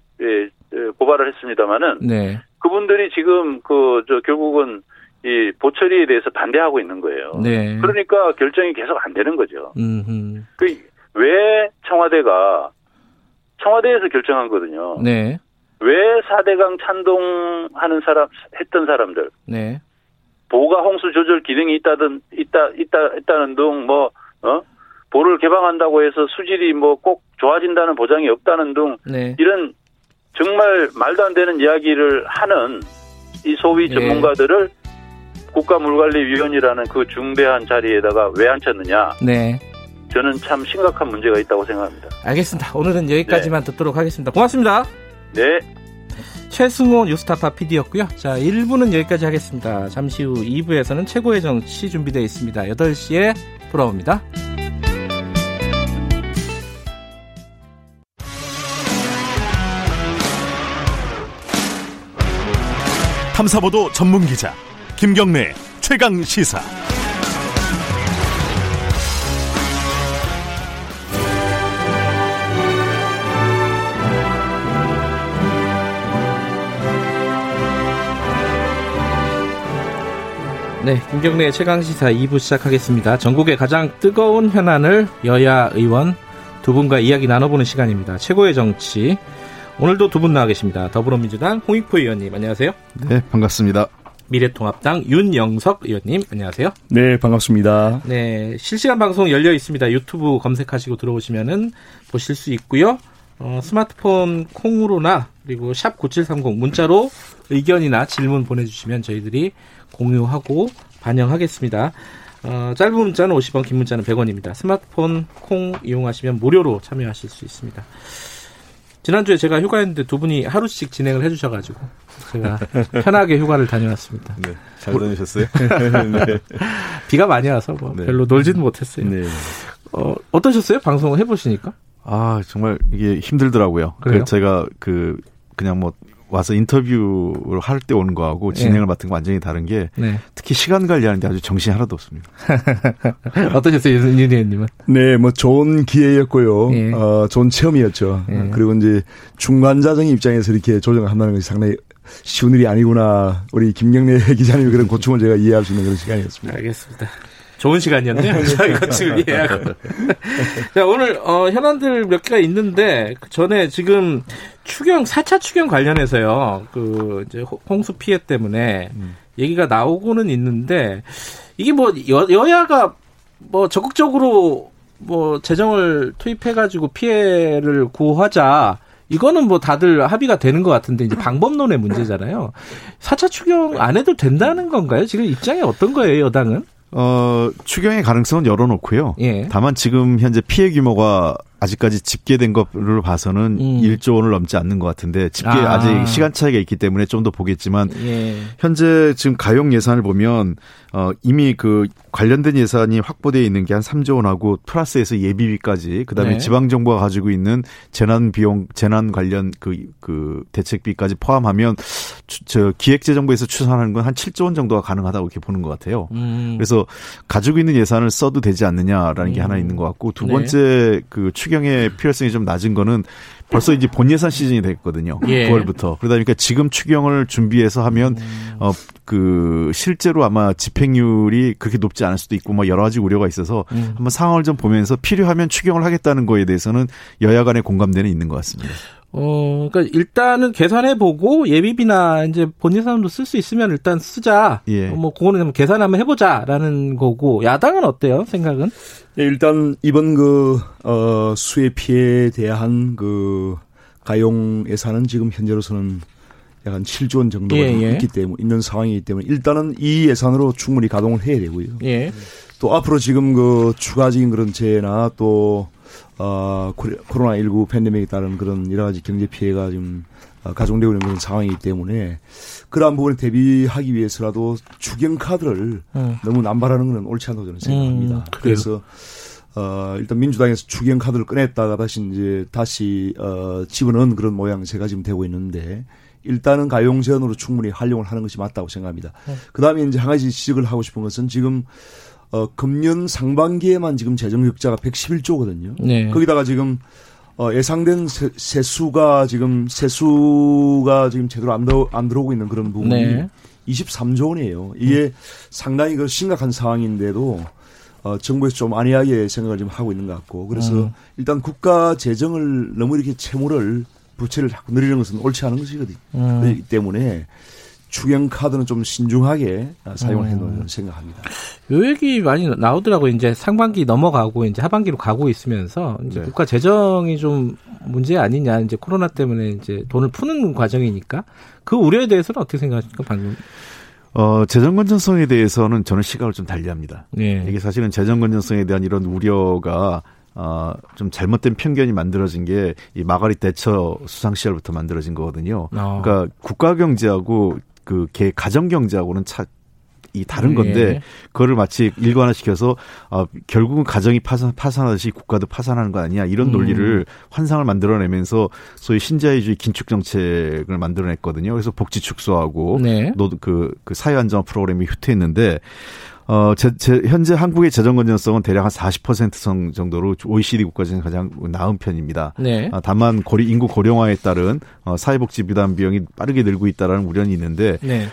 고발을 했습니다마는 네. 그분들이 지금 결국은 이 보철이에 대해서 반대하고 있는 거예요. 네. 그러니까 결정이 계속 안 되는 거죠. 왜 청와대에서 결정한 거거든요. 네. 왜 4대강 찬동하는 했던 사람들, 네. 보가 홍수 조절 기능이 있다는 등 보를 개방한다고 해서 수질이 뭐 꼭 좋아진다는 보장이 없다는 등 네. 이런 정말 말도 안 되는 이야기를 하는 이 소위 전문가들을 국가물관리위원이라는 그 중대한 자리에다가 왜 앉혔느냐. 네. 저는 참 심각한 문제가 있다고 생각합니다. 알겠습니다. 오늘은 여기까지만 네. 듣도록 하겠습니다. 고맙습니다. 네. 최승호 뉴스타파 PD였고요. 자, 1부는 여기까지 하겠습니다. 잠시 후 2부에서는 최고의 정치 준비되어 있습니다. 8시에 돌아옵니다. 탐사보도 전문기자 김경래 최강시사. 네, 김경래 최강시사 2부 시작하겠습니다. 전국의 가장 뜨거운 현안을 여야 의원 두 분과 이야기 나눠보는 시간입니다. 최고의 정치. 오늘도 두 분 나와 계십니다. 더불어민주당 홍익표 의원님, 안녕하세요. 네, 반갑습니다. 미래통합당 윤영석 의원님, 안녕하세요. 네, 반갑습니다. 네, 실시간 방송 열려 있습니다. 유튜브 검색하시고 들어오시면은 보실 수 있고요. 스마트폰 콩으로나 그리고 샵 9730 문자로 의견이나 질문 보내주시면 저희들이 공유하고 반영하겠습니다. 짧은 문자는 50원, 긴 문자는 100원입니다. 스마트폰 콩 이용하시면 무료로 참여하실 수 있습니다. 지난주에 제가 휴가했는데 두 분이 하루씩 진행을 해주셔가지고 제가 편하게 휴가를 다녀왔습니다. 네, 잘 다녀오셨어요? 네. 비가 많이 와서 뭐 네. 별로 놀지는 못했어요. 네. 어떠셨어요? 방송을 해보시니까? 아, 정말 이게 힘들더라고요. 그래요? 제가 그냥 뭐 와서 인터뷰를 할 때 오는 거하고 진행을 맡은 거 완전히 다른 게 네. 특히 시간 관리하는데 아주 정신이 하나도 없습니다. 어떠셨어요, 윤 의원님은? 네, 뭐 좋은 기회였고요. 예. 좋은 체험이었죠. 예. 그리고 이제 중간자정 입장에서 이렇게 조정한다는 것이 상당히 쉬운 일이 아니구나. 우리 김경래 기자님의 그런 고충을 제가 이해할 수 있는 그런 시간이었습니다. 알겠습니다. 좋은 시간이었네요. 저희가 지금 예약을. 자, 오늘 현안들 몇 개가 있는데 그 전에 지금 추경 4차 추경 관련해서요. 그 이제 홍수 피해 때문에 얘기가 나오고는 있는데 이게 뭐 여야가 뭐 적극적으로 뭐 재정을 투입해가지고 피해를 구하자. 이거는 뭐 다들 합의가 되는 것 같은데 이제 방법론의 문제잖아요. 4차 추경 안 해도 된다는 건가요? 지금 입장이 어떤 거예요, 여당은? 추경의 가능성은 열어놓고요. 예. 다만 지금 현재 피해 규모가 아직까지 집계된 것으로 봐서는 1조 원을 넘지 않는 것 같은데 집계 아직 시간 차이가 있기 때문에 좀 더 보겠지만 예. 현재 지금 가용 예산을 보면 이미 그 관련된 예산이 확보되어 있는 게 한 3조 원하고 플러스에서 예비비까지 그다음에 네. 지방정부가 가지고 있는 재난비용 재난 관련 그 대책비까지 포함하면 저 기획재정부에서 추산하는 건 한 7조 원 정도가 가능하다고 이렇게 보는 것 같아요. 그래서 가지고 있는 예산을 써도 되지 않느냐라는 게 하나 있는 것 같고 두 번째 네. 그 추경의 필요성이 좀 낮은 거는 벌써 이제 본 예산 시즌이 됐거든요. 예. 9월부터. 그러다 보니까 지금 추경을 준비해서 하면 실제로 아마 집행률이 그렇게 높지 않을 수도 있고 막 여러 가지 우려가 있어서 한번 상황을 좀 보면서 필요하면 추경을 하겠다는 거에 대해서는 여야 간의 공감대는 있는 것 같습니다. 그러니까 일단은 계산해 보고 예비비나 이제 본 예산으로 쓸 수 있으면 일단 쓰자. 예. 뭐 그거는 계산 한번 해보자라는 거고 야당은 어때요? 생각은? 네, 일단 이번 수해 피해에 대한 그 가용 예산은 지금 현재로서는 약 한 7조 원 정도가 있는 상황이기 때문에 일단은 이 예산으로 충분히 가동을 해야 되고요. 예. 또 앞으로 지금 그 추가적인 그런 재해나 또 코로나19 팬데믹에 따른 그런 여러 가지 경제 피해가 지금 가중되고 있는 그런 상황이기 때문에 그러한 부분에 대비하기 위해서라도 추경 카드를 너무 남발하는 건 옳지 않다고 저는 생각합니다. 그래서 일단 민주당에서 추경 카드를 꺼냈다가 다시 집어넣은 그런 모양새가 지금 되고 있는데 일단은 가용 재원으로 충분히 활용을 하는 것이 맞다고 생각합니다. 그다음에 이제 한 가지 지적을 하고 싶은 것은 지금 금년 상반기에만 지금 재정 흑자가 111조거든요. 네. 거기다가 지금 예상된 세수가 지금 제대로 안 들어오고 있는 그런 부분이 네. 23조 원이에요. 이게 상당히 그 심각한 상황인데도 정부에서 좀 안이하게 생각을 좀 하고 있는 것 같고 그래서 일단 국가 재정을 너무 이렇게 부채를 자꾸 늘리는 것은 옳지 않은 것이거든요. 그렇기 때문에 추경 카드는 좀 신중하게 사용을 해놓는 생각합니다. 요 얘기 많이 나오더라고요. 이제 상반기 넘어가고 이제 하반기로 가고 있으면서 이제 네. 국가 재정이 좀 문제 아니냐. 이제 코로나 때문에 이제 돈을 푸는 과정이니까 그 우려에 대해서는 어떻게 생각하십니까, 방금? 재정 건전성에 대해서는 저는 시각을 좀 달리합니다. 네. 이게 사실은 재정 건전성에 대한 이런 우려가 좀 잘못된 편견이 만들어진 게 이 마가릿 대처 수상 시절부터 만들어진 거거든요. 그러니까 국가 경제하고 가정 경제하고는 이 다른 건데, 예. 그거를 마치 일관화시켜서, 결국은 가정이 파산하듯이 국가도 파산하는 거 아니야. 이런 논리를, 환상을 만들어내면서, 소위 신자유주의 긴축정책을 만들어냈거든요. 그래서 복지 축소하고, 네. 사회안정화 프로그램이 후퇴했는데, 현재 한국의 재정 건전성은 대략 한 40% 정도로 OECD 국가 중에 가장 나은 편입니다. 네. 다만 인구 고령화에 따른 사회복지 부담 비용이 빠르게 늘고 있다라는 우려는 있는데 네.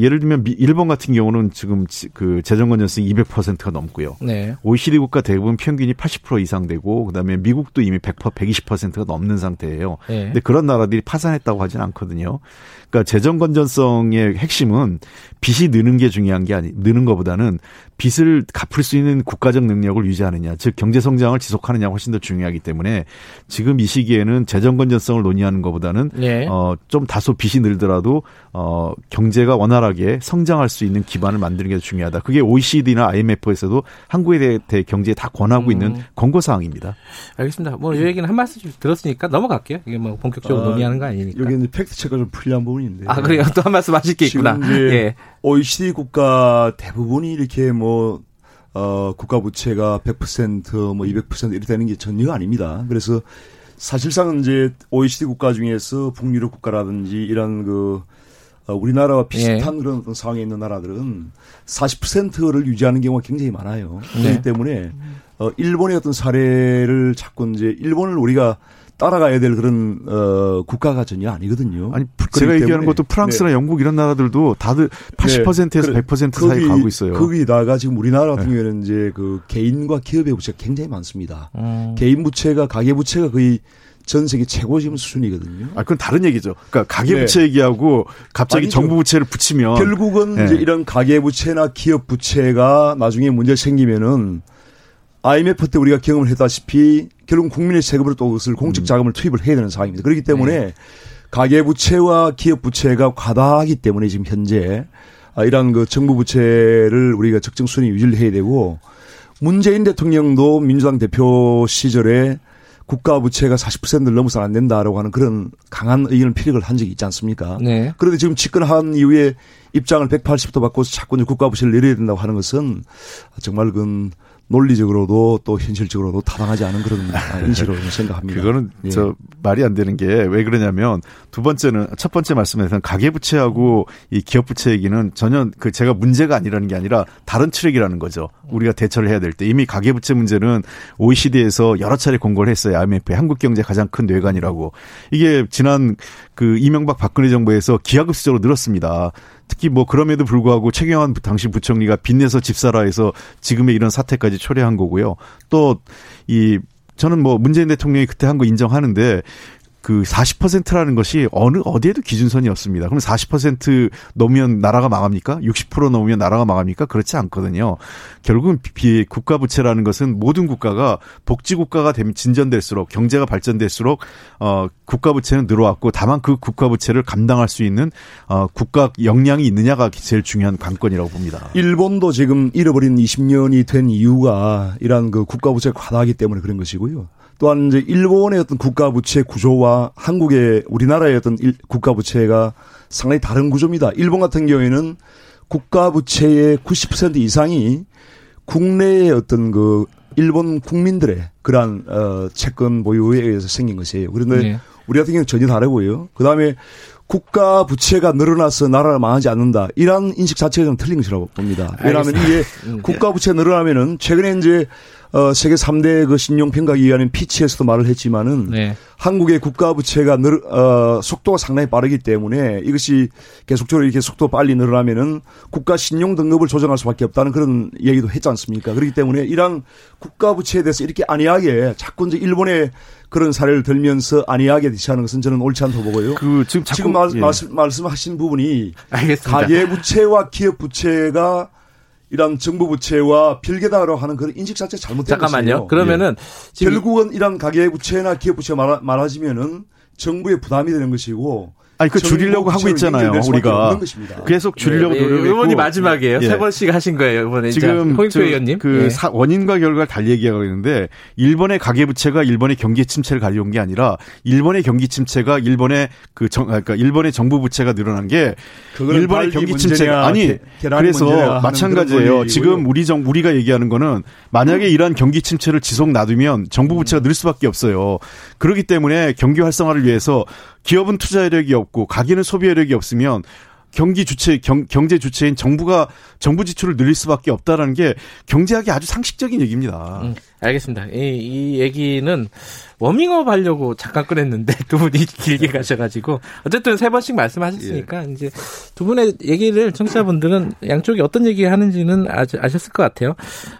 예를 들면 일본 같은 경우는 지금 그 재정 건전성이 200%가 넘고요. 네. OECD 국가 대부분 평균이 80% 이상 되고 그다음에 미국도 이미 120%가 넘는 상태예요. 네. 근데 그런 나라들이 파산했다고 하진 않거든요. 그러니까 재정 건전성의 핵심은 빚이 느는 게 중요한 게 느는 것보다는 빚을 갚을 수 있는 국가적 능력을 유지하느냐, 즉 경제 성장을 지속하느냐가 훨씬 더 중요하기 때문에 지금 이 시기에는 재정 건전성을 논의하는 것보다는 네. 좀 다소 빚이 늘더라도 경제가 원활하게 성장할 수 있는 기반을 만드는 게 중요하다. 그게 OECD나 IMF에서도 한국에 대해 경제에 다 권하고 있는 권고사항입니다. 알겠습니다. 뭐 이 얘기는 한 말씀씩 들었으니까 넘어갈게요. 이게 뭐 본격적으로 논의하는 거 아니니까. 여기 이제 팩트체크가 좀 풀려한 부분인데. 아 그래요? 또 한 말씀 하실 게 있구나. 예. OECD 국가 대부분이 이렇게 국가 부채가 100% 200% 이렇게 되는 게 전혀 아닙니다. 그래서 사실상 이제 OECD 국가 중에서 북유럽 국가라든지 이런 우리나라와 비슷한 예. 그런 어떤 상황에 있는 나라들은 40%를 유지하는 경우가 굉장히 많아요. 그렇기 네. 때문에 일본의 어떤 사례를 자꾸 이제 일본을 우리가 따라가야 될 그런 국가가 전혀 아니거든요. 아니 제가 얘기하는 것도 프랑스나 네. 영국 이런 나라들도 다들 80%에서 네. 100% 사이 가고 있어요. 거기다가 지금 우리나라 같은 경우에는 이제 그 개인과 기업의 부채가 굉장히 많습니다. 개인 부채가 가계 부채가 거의 전 세계 최고 지금 수준이거든요. 아, 그건 다른 얘기죠. 그러니까 가계부채 네. 얘기하고 갑자기 아니죠. 정부부채를 붙이면 결국은 네. 이제 이런 가계부채나 기업부채가 나중에 문제 생기면은 IMF 때 우리가 경험을 했다시피 결국은 국민의 세금으로 또 그것을 공적자금을 투입을 해야 되는 상황입니다. 그렇기 때문에 네. 가계부채와 기업부채가 과다하기 때문에 지금 현재 이런 그 정부부채를 우리가 적정 수준에 유지를 해야 되고 문재인 대통령도 민주당 대표 시절에 국가 부채가 40%를 넘어서는 안 된다라고 하는 그런 강한 의견을 피력을 한 적이 있지 않습니까? 네. 그런데 지금 집권한 이후에 입장을 180도 바꿔서 자꾸 이제 국가 부채를 내려야 된다고 하는 것은 정말 그 논리적으로도 또 현실적으로도 타당하지 않은 그런 인식으로 생각합니다. 그거는 예. 저 말이 안 되는 게 왜 그러냐면 두 번째는 첫 번째 말씀에서는 가계 부채하고 이 기업 부채 얘기는 전혀 그 제가 문제가 아니라는 게 아니라 다른 트랙이라는 거죠. 우리가 대처를 해야 될 때 이미 가계 부채 문제는 OECD에서 여러 차례 공고를 했어요. IMF에 한국 경제 가장 큰 뇌관이라고. 이게 지난 그 이명박 박근혜 정부에서 기하급수적으로 늘었습니다. 특히 뭐 그럼에도 불구하고 최경환 당시 부총리가 빚내서 집사라 해서 지금의 이런 사태까지 초래한 거고요. 또 이 저는 뭐 문재인 대통령이 그때 한 거 인정하는데 그 40%라는 것이 어느 어디에도 기준선이 없습니다. 그럼 40% 넘으면 나라가 망합니까? 60% 넘으면 나라가 망합니까? 그렇지 않거든요. 결국은 국가 부채라는 것은 모든 국가가 복지 국가가 진전될수록 경제가 발전될수록 국가 부채는 늘어왔고 다만 그 국가 부채를 감당할 수 있는 국가 역량이 있느냐가 제일 중요한 관건이라고 봅니다. 일본도 지금 잃어버린 20년이 된 이유가 이러한 그 국가 부채가 과다하기 때문에 그런 것이고요. 또한 이제 일본의 어떤 국가 부채 구조와 한국의 우리나라의 어떤 국가 부채가 상당히 다른 구조입니다. 일본 같은 경우에는 국가 부채의 90% 이상이 국내의 어떤 그 일본 국민들의 그러한 채권 보유에 의해서 생긴 것이에요. 그런데 네. 우리 같은 경우는 전혀 다르고요. 그다음에 국가 부채가 늘어나서 나라를 망하지 않는다. 이런 인식 자체가 좀 틀린 것이라고 봅니다. 왜냐하면 알겠습니다. 이게 국가 부채 늘어나면은 최근에 이제 세계 3대 그 신용평가기관인 피치에서도 말을 했지만은 네. 한국의 국가 부채가 속도가 상당히 빠르기 때문에 이것이 계속적으로 이렇게 속도 빨리 늘어나면은 국가 신용 등급을 조정할 수밖에 없다는 그런 얘기도 했지 않습니까? 그렇기 때문에 이런 국가 부채에 대해서 이렇게 안이하게 자꾸 이제 일본의 그런 사례를 들면서 안이하게 대처하는 것은 저는 옳지 않다고 보고요. 말씀하신 부분이 알겠습니다. 가계 부채와 기업 부채가 이런 정부 부채와 별개다라고 하는 그런 인식 자체 잘못된 것이에요. 그러면은 예. 결국은 이런 가계 부채나 기업 부채 많아지면은 정부의 부담이 되는 것이고. 아니 그 줄이려고 하고 있잖아요. 우리가 계속 줄이려고 네, 노력했고. 이번이 마지막이에요. 예. 세 번씩 하신 거예요. 이번에 지금 홍익표 의원님. 그 예. 원인과 결과를 달리 얘기하고 있는데 일본의 가계부채가 일본의 경기 침체를 가져온 게 아니라 일본의 경기 침체가 일본의 그러니까 일본의 정부 부채가 늘어난 게 일본의 경기 침체가 아니 그래서 마찬가지예요. 지금 우리 우리가 얘기하는 거는 만약에 이러한 경기 침체를 지속 놔두면 정부 부채가 늘 수밖에 없어요. 그렇기 때문에 경기 활성화를 위해서 기업은 투자력이 없고 가계는 소비력이 없으면 경제 주체인 정부 지출을 늘릴 수밖에 없다라는 게 경제학이 아주 상식적인 얘기입니다. 알겠습니다. 이 얘기는 워밍업 하려고 잠깐 꺼냈는데 두 분이 길게 가셔가지고 어쨌든 세 번씩 말씀하셨으니까 예. 이제 두 분의 얘기를 청취자분들은 양쪽이 어떤 얘기 하는지는 아셨을 것 같아요.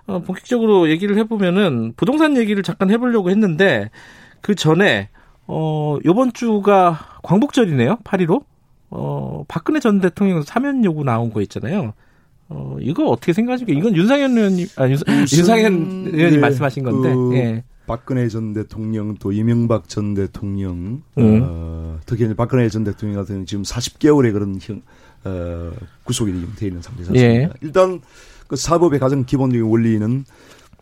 본격적으로 얘기를 해보면은 부동산 얘기를 잠깐 해보려고 했는데 그 전에 요번 주가 광복절이네요. 8.15. 박근혜 전 대통령 사면 요구 나온 거 있잖아요. 이거 어떻게 생각하십니까? 이건 윤상현 의원님 네, 말씀하신 건데. 예. 박근혜 전 대통령 또 이명박 전 대통령, 특히 이제 박근혜 전 대통령 같은 경우는 지금 40개월의 그런 구속이 돼 있는 상태입니다. 예. 일단 그 사법의 가장 기본적인 원리는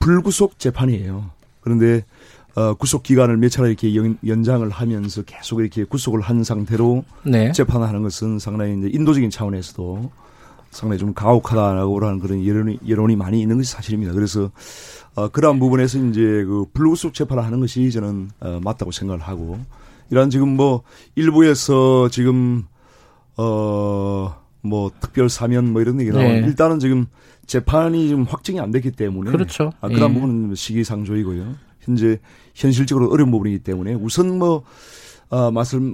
불구속 재판이에요. 그런데 구속 기간을 몇 차례 이렇게 연장을 하면서 계속 이렇게 구속을 한 상태로 네. 재판하는 것은 상당히 이제 인도적인 차원에서도 상당히 좀 가혹하다라고 하는 그런 여론이 많이 있는 것이 사실입니다. 그래서 그러한 부분에서 이제 그 불구속 재판을 하는 것이 저는 맞다고 생각을 하고 이런 지금 뭐 일부에서 지금 뭐 특별 사면 뭐 이런 얘기 나오는데 네. 일단은 지금 재판이 지금 확정이 안 됐기 때문에 그렇죠. 그런 예. 부분은 시기상조이고요. 현재 현실적으로 어려운 부분이기 때문에 우선 뭐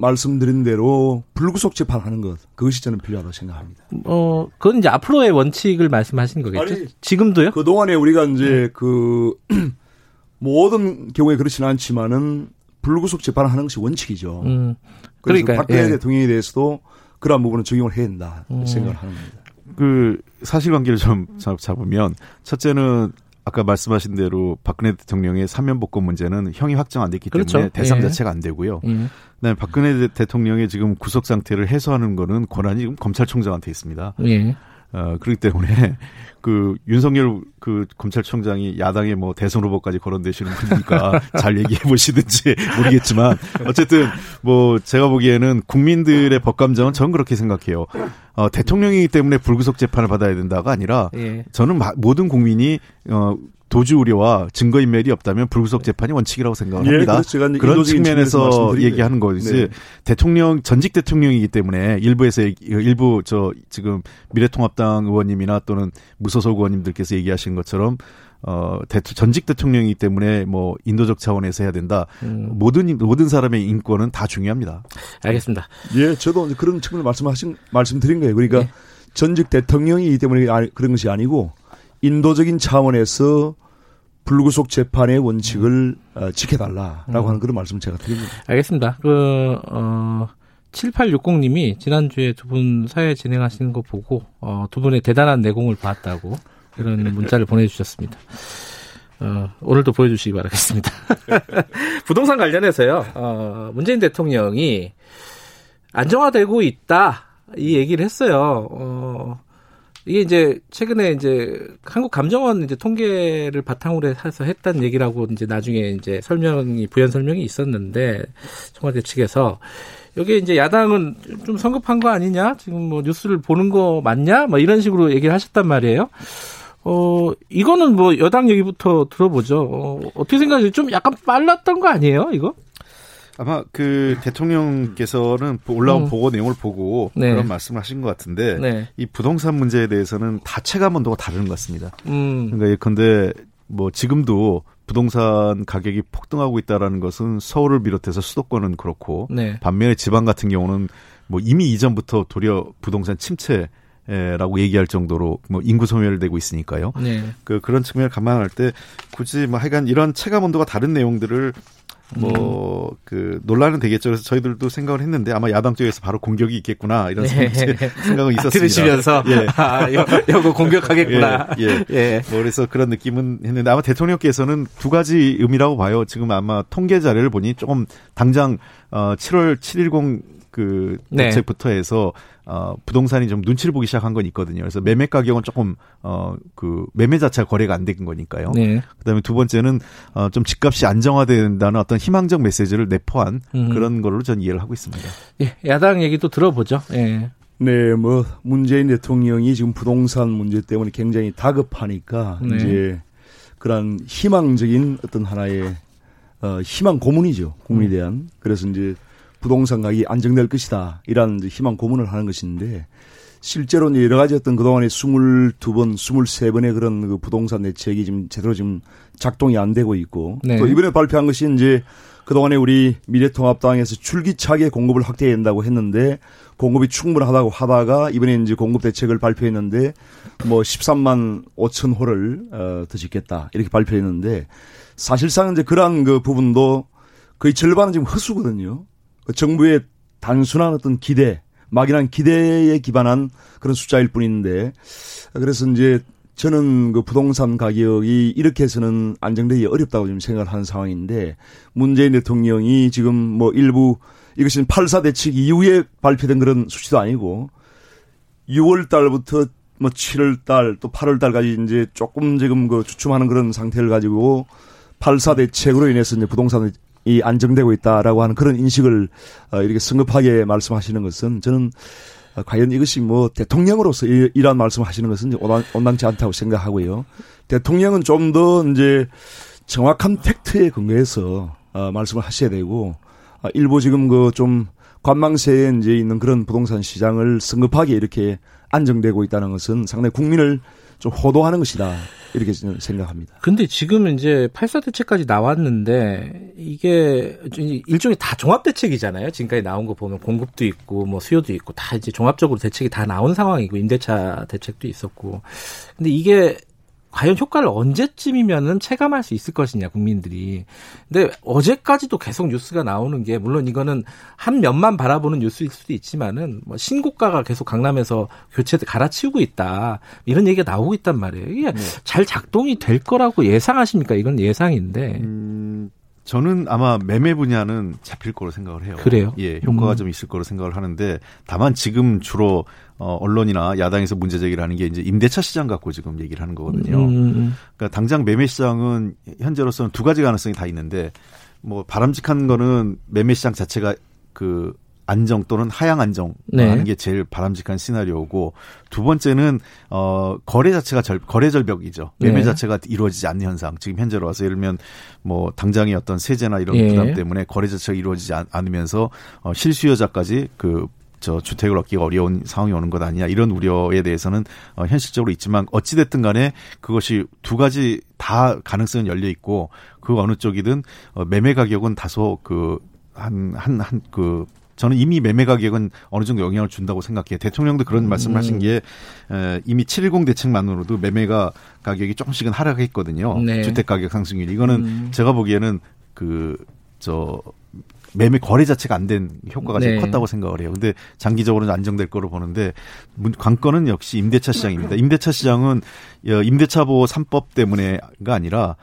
말씀드린 대로 불구속 재판하는 것, 그것이 저는 필요하다고 생각합니다. 그건 이제 앞으로의 원칙을 말씀하시는 거겠죠? 아니, 지금도요? 그동안에 우리가 이제 그 모든 경우에 그렇지는 않지만은 불구속 재판을 하는 것이 원칙이죠. 그래서 그러니까요. 박근혜 대통령에 대해서도 그러한 부분은 적용을 해야 된다 생각을 하는 겁니다. 그 사실관계를 좀 잡으면 첫째는 아까 말씀하신 대로 박근혜 대통령의 사면복권 문제는 형이 확정 안 됐기 그렇죠. 때문에 대상 자체가 안 되고요. 그다음에 박근혜 대통령의 지금 구속 상태를 해소하는 거는 권한이 지금 검찰총장한테 있습니다. 그렇기 때문에 그 윤석열 그 검찰총장이 야당의 뭐 대선 후보까지 거론되시는 분이니까 잘 얘기해 보시든지 모르겠지만 어쨌든 뭐 제가 보기에는 국민들의 법감정은 저는 그렇게 생각해요. 대통령이기 때문에 불구속 재판을 받아야 된다가 아니라 저는 모든 국민이 도주 우려와 증거인멸이 없다면 불구속 재판이 원칙이라고 생각합니다. 예, 그런 측면에서 얘기하는 거지. 네. 대통령 전직 대통령이기 때문에 일부 저 지금 미래통합당 의원님이나 또는 무소속 의원님들께서 얘기하신 것처럼 전직 대통령이기 때문에 뭐 인도적 차원에서 해야 된다. 모든 사람의 인권은 다 중요합니다. 알겠습니다. 예, 저도 그런 측면을 말씀드린 거예요. 그러니까 전직 대통령이기 때문에 그런 것이 아니고 인도적인 차원에서 불구속 재판의 원칙을 지켜달라라고 하는 그런 말씀을 제가 드립니다. 알겠습니다. 7860님이 지난주에 두 분 사회 진행하시는 거 보고 두 분의 대단한 내공을 봤다고 이런 문자를 보내주셨습니다. 오늘도 보여주시기 바라겠습니다. 부동산 관련해서요. 문재인 대통령이 안정화되고 있다 이 얘기를 했어요. 이게 이제 최근에 이제 한국감정원 이제 통계를 바탕으로 해서 했다는 얘기라고 이제 나중에 이제 부연 설명이 있었는데 청와대 측에서 여기에 이제 야당은 좀 성급한 거 아니냐? 지금 뭐 뉴스를 보는 거 맞냐? 뭐 이런 식으로 얘기를 하셨단 말이에요. 이거는 뭐 여당 얘기부터 들어보죠. 어떻게 생각하세요? 좀 약간 빨랐던 거 아니에요? 이거? 아마 그 대통령께서는 올라온 보고 내용을 보고 그런 말씀을 하신 것 같은데 이 부동산 문제에 대해서는 다 체감 온도가 다른 것 같습니다. 그러니까 예컨대 뭐 지금도 부동산 가격이 폭등하고 있다라는 것은 서울을 비롯해서 수도권은 그렇고 반면에 지방 같은 경우는 뭐 이미 이전부터 도리어 부동산 침체라고 얘기할 정도로 뭐 인구 소멸되고 있으니까요. 그런 측면을 감안할 때 굳이 뭐 하여간 이런 체감 온도가 다른 내용들을 뭐, 논란은 되겠죠. 그래서 저희들도 생각을 했는데 아마 야당 쪽에서 바로 공격이 있겠구나, 이런 생각은 있었습니다. 들으시면서, 이거 공격하겠구나. 그래서 그런 느낌은 했는데 아마 대통령께서는 두 가지 의미라고 봐요. 지금 아마 통계 자료를 보니 조금 당장, 7월 710 그 대책부터 해서 부동산이 좀 눈치를 보기 시작한 건 있거든요. 그래서 매매 가격은 조금 그 매매 자체가 거래가 안 된 거니까요. 그다음에 두 번째는 좀 집값이 안정화된다는 어떤 희망적 메시지를 내포한 그런 걸로 전 이해를 하고 있습니다. 야당 얘기도 들어보죠. 뭐 문재인 대통령이 지금 부동산 문제 때문에 굉장히 다급하니까 이제 그런 희망적인 어떤 하나의 희망 고문이죠. 국민에 대한. 그래서 이제 부동산 가격이 안정될 것이다. 이런 희망 고문을 하는 것인데 실제로 여러 가지 어떤 그동안에 22번, 23번의 그런 그 부동산 대책이 지금 제대로 지금 작동이 안 되고 있고 또 이번에 발표한 것이 이제 그동안에 우리 미래통합당에서 줄기차게 공급을 확대해야 된다고 했는데 공급이 충분하다고 하다가 이번에 이제 공급 대책을 발표했는데 뭐 13만 5천 호를 더 짓겠다. 이렇게 발표했는데 사실상 이제 그러한 그 부분도 거의 절반은 지금 허수거든요. 정부의 단순한 어떤 기대, 막연한 기대에 기반한 그런 숫자일 뿐인데, 그래서 이제 저는 그 부동산 가격이 이렇게 해서는 안정되기 어렵다고 지금 생각을 하는 상황인데, 문재인 대통령이 지금 뭐 일부 이것은 8.4 대책 이후에 발표된 그런 수치도 아니고, 6월 달부터 뭐 7월 달 또 8월 달까지 이제 조금 지금 그 주춤하는 그런 상태를 가지고 8.4 대책으로 인해서 이제 부동산을 이 안정되고 있다라고 하는 그런 인식을 이렇게 성급하게 말씀하시는 것은 저는 과연 이것이 뭐 대통령으로서 이런 말씀하시는 것은 온당치 않다고 생각하고요. 대통령은 좀 더 이제 정확한 팩트에 근거해서 말씀을 하셔야 되고 일부 지금 그 좀 관망세에 이제 있는 그런 부동산 시장을 성급하게 이렇게 안정되고 있다는 것은 상당히 국민을 좀 호도하는 것이다. 이렇게 생각합니다. 근데 지금 이제 8.4대책까지 나왔는데 이게 일종의 다 종합대책이잖아요. 지금까지 나온 거 보면 공급도 있고 뭐 수요도 있고 다 이제 종합적으로 대책이 다 나온 상황이고 임대차 대책도 있었고. 근데 이게 과연 효과를 언제쯤이면은 체감할 수 있을 것이냐, 국민들이. 근데 어제까지도 계속 뉴스가 나오는 게, 물론 이거는 한 면만 바라보는 뉴스일 수도 있지만은, 뭐, 신고가가 계속 강남에서 교체, 갈아치우고 있다. 이런 얘기가 나오고 있단 말이에요. 이게 잘 작동이 될 거라고 예상하십니까? 이건 예상인데. 저는 아마 매매 분야는 잡힐 거로 생각을 해요. 그래요? 예, 효과가 좀 있을 거로 생각을 하는데, 다만 지금 주로, 언론이나 야당에서 문제 제기를 하는 게 이제 임대차 시장 갖고 지금 얘기를 하는 거거든요. 그러니까 당장 매매 시장은 현재로서는 두 가지 가능성이 다 있는데, 뭐 바람직한 거는 매매 시장 자체가 그 안정 또는 하향 안정 하는 게 제일 바람직한 시나리오고, 두 번째는 거래 자체가 거래 절벽이죠. 매매 자체가 이루어지지 않는 현상. 지금 현재로 와서 예를 들면 뭐 당장의 어떤 세제나 이런 부담 때문에 거래 자체가 이루어지지 않으면서 실수요자까지 그 주택을 얻기가 어려운 상황이 오는 것 아니냐, 이런 우려에 대해서는 현실적으로 있지만, 어찌됐든 간에 그것이 두 가지 다 가능성은 열려 있고, 그 어느 쪽이든 매매 가격은 다소 저는 이미 매매 가격은 어느 정도 영향을 준다고 생각해요. 대통령도 그런 말씀하신 게 이미 710 대책만으로도 매매가 가격이 조금씩은 하락했거든요. 네. 주택 가격 상승률. 이거는 제가 보기에는 매매 거래 자체가 안 된 효과가 제일 컸다고 생각을 해요. 근데 장기적으로는 안정될 거로 보는데, 관건은 역시 임대차 시장입니다. 임대차 시장은 임대차 보호 3법 때문에가 아니라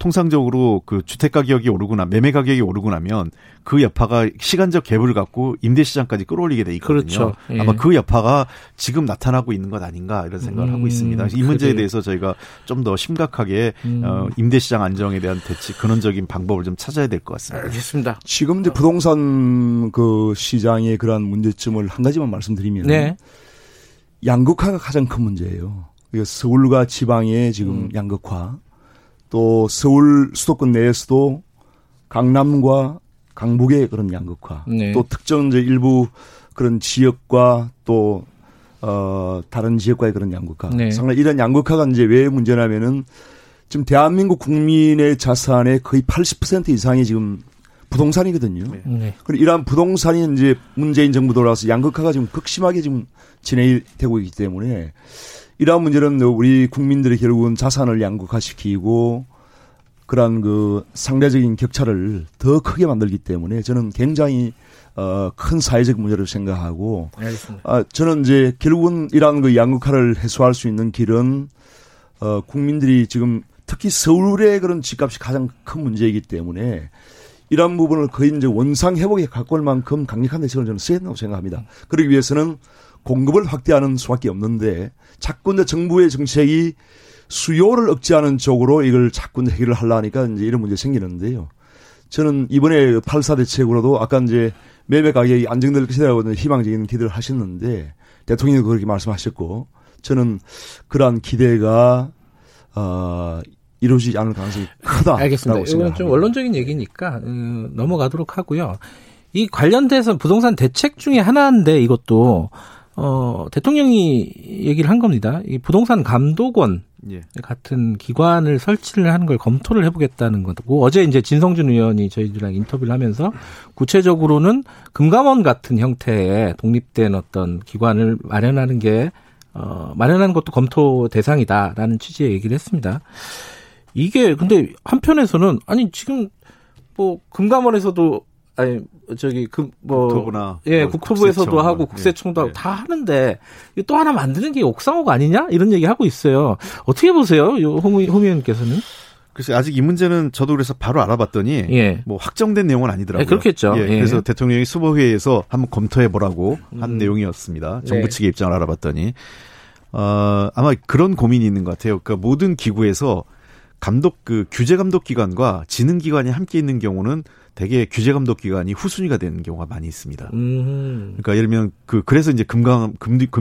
통상적으로 그 주택 가격이 오르거나 매매 가격이 오르고 나면 그 여파가 시간적 갭을 갖고 임대 시장까지 끌어올리게 돼 있거든요. 그렇죠. 예. 아마 그 여파가 지금 나타나고 있는 것 아닌가, 이런 생각을 하고 있습니다. 이 문제에 대해서 저희가 좀 더 심각하게 임대 시장 안정에 대한 근원적인 방법을 좀 찾아야 될 것 같습니다. 알겠습니다. 지금 이제 부동산 그 시장의 그러한 문제점을 한 가지만 말씀드리면, 양극화가 가장 큰 문제예요. 서울과 지방의 지금 양극화. 또 서울 수도권 내에서도 강남과 강북의 그런 양극화, 또 특정 이제 일부 그런 지역과 또 다른 지역과의 그런 양극화, 상당히 이런 양극화가 이제 왜 문제냐면은 지금 대한민국 국민의 자산의 거의 80% 이상이 지금 부동산이거든요. 그리고 이러한 부동산이 이제 문재인 정부 돌아와서 양극화가 지금 극심하게 지금 진행이 되고 있기 때문에, 이러한 문제는 우리 국민들이 결국은 자산을 양극화시키고 그러한 그 상대적인 격차를 더 크게 만들기 때문에 저는 굉장히 큰 사회적 문제를 생각하고, 저는 이제 결국은 이러한 그 양극화를 해소할 수 있는 길은 국민들이 지금 특히 서울의 그런 집값이 가장 큰 문제이기 때문에 이러한 부분을 거의 이제 원상 회복에 갖고 올 만큼 강력한 대책을 저는 써야 된다고 생각합니다. 그러기 위해서는 공급을 확대하는 수밖에 없는데, 자꾸 이제 정부의 정책이 수요를 억제하는 쪽으로 이걸 자꾸 해결을 하려니까 이제 이런 문제 생기는데요. 저는 이번에 8.4 대책으로도 아까 이제 매매 가격이 안정될 것이라고 희망적인 기대를 하셨는데, 대통령도 그렇게 말씀하셨고, 저는 그러한 기대가 이루어지지 않을 가능성이 크다라고 생각합니다. 알겠습니다. 이건 좀 원론적인 얘기니까 넘어가도록 하고요. 이 관련돼서 부동산 대책 중에 하나인데, 이것도 대통령이 얘기를 한 겁니다. 이 부동산 감독원 같은 기관을 설치를 하는 걸 검토를 해보겠다는 거고, 어제 이제 진성준 의원이 저희들랑 인터뷰를 하면서 구체적으로는 금감원 같은 형태의 독립된 어떤 기관을 마련하는 게 마련하는 것도 검토 대상이다라는 취지의 얘기를 했습니다. 이게 근데 한편에서는 아니 지금 뭐 금감원에서도 아니 저기 국토부에서도 하고 국세청도 하고 다 하는데 또 하나 만드는 게 옥상호가 아니냐, 이런 얘기 하고 있어요. 어떻게 보세요, 홍 의원님께서는? 글쎄, 아직 이 문제는 저도 그래서 바로 알아봤더니 뭐 확정된 내용은 아니더라고요. 그렇겠죠. 그래서 대통령이 수보회의에서 한번 검토해 보라고 한 내용이었습니다. 정부 측의 입장을 알아봤더니 아마 그런 고민이 있는 것 같아요. 그러니까 모든 기구에서 규제 감독 기관과 지능 기관이 함께 있는 경우는 대개 규제 감독 기관이 후순위가 되는 경우가 많이 있습니다. 그러니까 예를 들면 그래서 이제 금융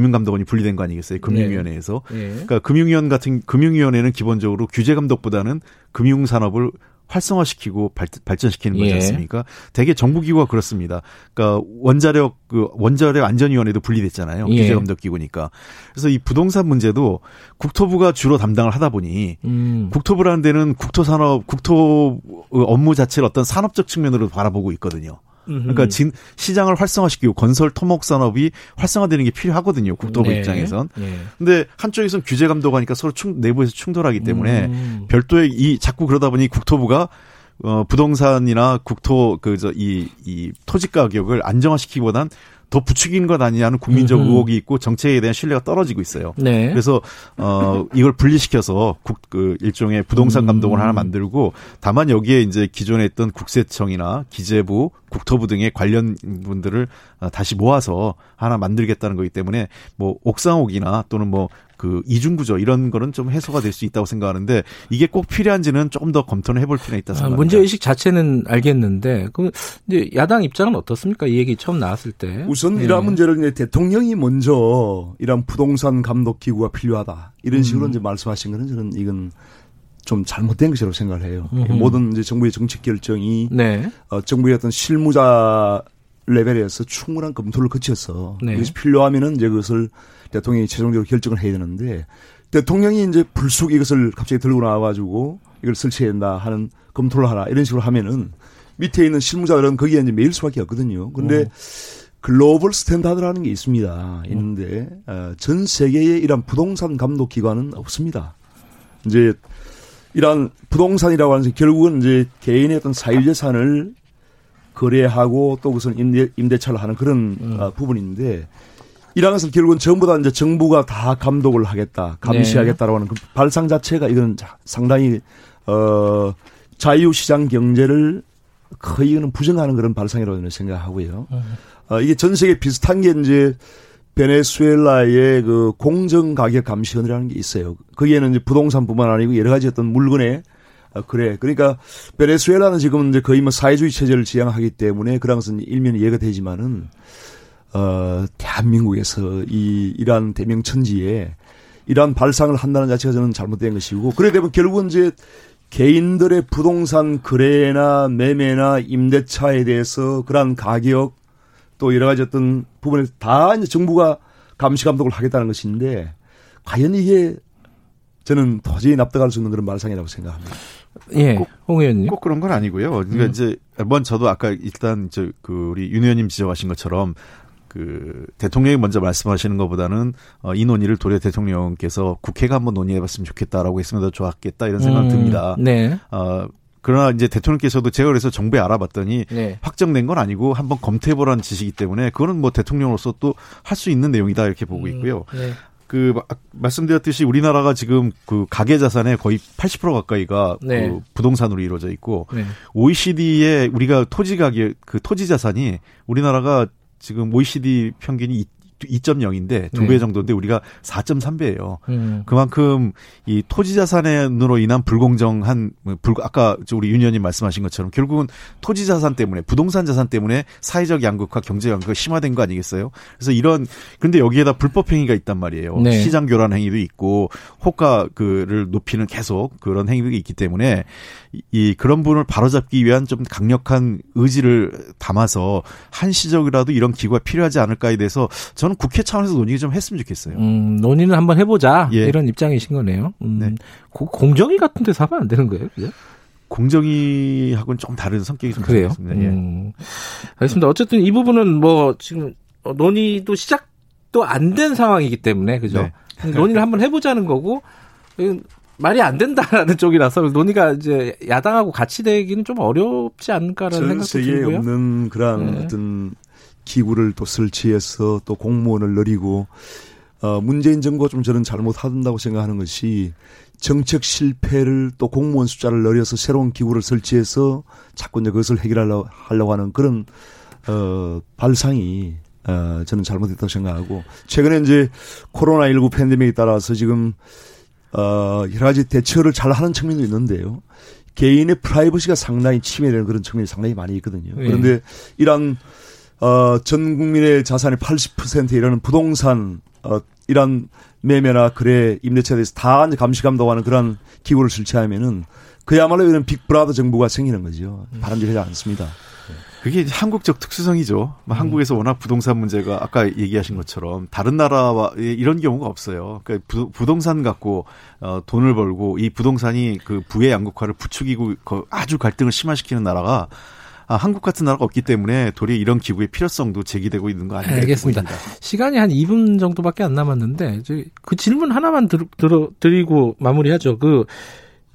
감독원이 분리된 거 아니겠어요? 금융위원회에서. 그러니까 금융위원회는 기본적으로 규제 감독보다는 금융 산업을 활성화시키고 발전시키는 거지 않습니까? 예. 대개 정부기구가 그렇습니다. 그러니까 원자력 안전위원회도 분리됐잖아요. 예. 규제감독기구니까. 그래서 이 부동산 문제도 국토부가 주로 담당을 하다 보니 국토부라는 데는 국토 업무 자체를 어떤 산업적 측면으로 바라보고 있거든요. 그러니까 시장을 활성화시키고 건설 토목 산업이 활성화되는 게 필요하거든요. 국토부 네. 입장에선. 그런데 네. 한쪽에서는 규제 감독하니까 서로 내부에서 충돌하기 때문에 별도의 자꾸 그러다 보니 국토부가 부동산이나 국토 이 토지 가격을 안정화시키기보단 더 부추긴 것 아니냐는 국민적 의혹이 있고 정책에 대한 신뢰가 떨어지고 있어요. 네. 그래서 이걸 분리시켜서 일종의 부동산 감독을 하나 만들고 다만 여기에 이제 기존에 있던 국세청이나 기재부, 국토부 등의 관련 분들을 다시 모아서 하나 만들겠다는 거기 때문에 뭐 옥상옥이나 또는 뭐 그 이중구조 이런 거는 좀 해소가 될 수 있다고 생각하는데 이게 꼭 필요한지는 조금 더 검토를 해볼 필요가 있다 생각합니다. 문제의식 자체는 알겠는데 그럼 이제 야당 입장은 어떻습니까? 이 얘기 처음 나왔을 때. 우선 이러한 문제를 이제 대통령이 먼저 이런 부동산 감독 기구가 필요하다 이런 식으로 이제 말씀하신 거는 저는 이건 좀 잘못된 것이라고 생각을 해요. 모든 이제 정부의 정책 결정이 네. 정부의 어떤 실무자 레벨에서 충분한 검토를 거쳐서 네. 이것이 필요하면은 이제 그것을 대통령이 최종적으로 결정을 해야 되는데 대통령이 이제 불쑥 이것을 갑자기 들고 나와가지고 이걸 설치해야 된다 하는 검토를 하라 이런 식으로 하면은 밑에 있는 실무자들은 거기에 이제 매일 수밖에 없거든요. 그런데 글로벌 스탠다드라는 게 있습니다. 있는데 전 세계에 이런 부동산 감독 기관은 없습니다. 이제 이런 부동산이라고 하는 결국은 이제 개인의 어떤 사유재산을 거래하고 또 무슨 임대차를 하는 그런 부분인데 이런 것은 결국은 전부 다 이제 정부가 다 감독을 하겠다, 감시하겠다라고 하는 그 발상 자체가 이건 상당히 자유시장 경제를 거의 이거는 부정하는 그런 발상이라고 저는 생각하고요. 이게 전 세계 비슷한 게 이제 베네수엘라의 그 공정가격 감시원이라는 게 있어요. 거기에는 이제 부동산뿐만 아니고 여러 가지 어떤 물건의 그러니까 베네수엘라는 지금 이제 거의 뭐 사회주의 체제를 지향하기 때문에 그런 것은 일면이 이해가 되지만은 대한민국에서 이러한 대명천지에 이러한 발상을 한다는 자체가 저는 잘못된 것이고 그래 되면 결국은 이제 개인들의 부동산 거래나 매매나 임대차에 대해서 그러한 가격 또 여러 가지 어떤 부분에 다 이제 정부가 감시 감독을 하겠다는 것인데 과연 이게 저는 도저히 납득할 수 없는 그런 말상이라고 생각합니다. 예, 홍 의원님. 꼭 그런 건 아니고요. 그러니까 이제 저도 아까 일단 우리 윤 의원님 지적하신 것처럼 대통령이 먼저 말씀하시는 것보다는 이 논의를 도리어 대통령께서 국회가 한번 논의해봤으면 좋겠다라고 했으면 더 좋았겠다 이런 생각이 듭니다. 네. 그러나 이제 대통령께서도 제가 그래서 정부에 알아봤더니 네. 확정된 건 아니고 한번 검토해보라는 지시이기 때문에 그거는 뭐 대통령으로서 또 할 수 있는 내용이다 이렇게 보고 있고요. 네. 말씀드렸듯이 우리나라가 지금 가계 자산의 거의 80% 가까이가 네. 부동산으로 이루어져 있고 네. OECD에 우리가 토지 가격 토지 자산이 우리나라가 지금 OECD 평균이 2.0인데 2배 네. 정도인데 우리가 4.3배예요. 그만큼 이 토지 자산으로 인한 불공정한 아까 우리 윤 의원님 말씀하신 것처럼 결국은 토지 자산 때문에 부동산 자산 때문에 사회적 양극화 경제 양극화가 심화된 거 아니겠어요? 그래서 근데 여기에다 불법 행위가 있단 말이에요. 네. 시장 교란 행위도 있고 호가를 높이는 계속 그런 행위가 있기 때문에 그런 부분을 바로잡기 위한 좀 강력한 의지를 담아서 한시적이라도 이런 기구가 필요하지 않을까에 대해서 저는 국회 차원에서 논의 좀 했으면 좋겠어요. 논의는 한번 해보자 이런 입장이신 거네요. 네. 공정위 같은 데서 하면 안 되는 거예요? 그죠? 공정위하고는 좀 다른 성격이 좀 그래요. 예. 알겠습니다. 어쨌든 이 부분은 뭐 지금 논의도 시작도 안 된 상황이기 때문에 그죠? 네. 논의를 한번 해보자는 거고 말이 안 된다라는 쪽이라서 논의가 이제 야당하고 같이 되기는 좀 어렵지 않을까라는 생각도 들고요. 전 세계에 없는 그런 어떤 기구를 또 설치해서 또 공무원을 늘리고 문재인 정부가 좀 저는 잘못한다고 생각하는 것이 정책 실패를 또 공무원 숫자를 늘려서 새로운 기구를 설치해서 자꾸 이제 그것을 해결하려고 하는 그런 발상이 저는 잘못됐다고 생각하고 최근에 이제 코로나19 팬데믹에 따라서 지금 여러 가지 대처를 잘하는 측면도 있는데요. 개인의 프라이버시가 상당히 침해되는 그런 측면이 상당히 많이 있거든요. 그런데 이런 전 국민의 자산의 80%에 이르는 부동산, 이런 매매나 거래, 임대차에 대해서 다 감시 감독하는 그런 기구를 설치하면은 그야말로 이런 빅브라더 정부가 생기는 거죠. 바람직하지 않습니다. 그게 한국적 특수성이죠. 한국에서 워낙 부동산 문제가 아까 얘기하신 것처럼 다른 나라와 이런 경우가 없어요. 그러니까 부동산 갖고 돈을 벌고 이 부동산이 그 부의 양극화를 부추기고 아주 갈등을 심화시키는 나라가 한국 같은 나라가 없기 때문에 도리어 이런 기구의 필요성도 제기되고 있는 거 아닌가. 알겠습니다. 시간이 한 2분 정도밖에 안 남았는데 그 질문 하나만 드리고 마무리하죠.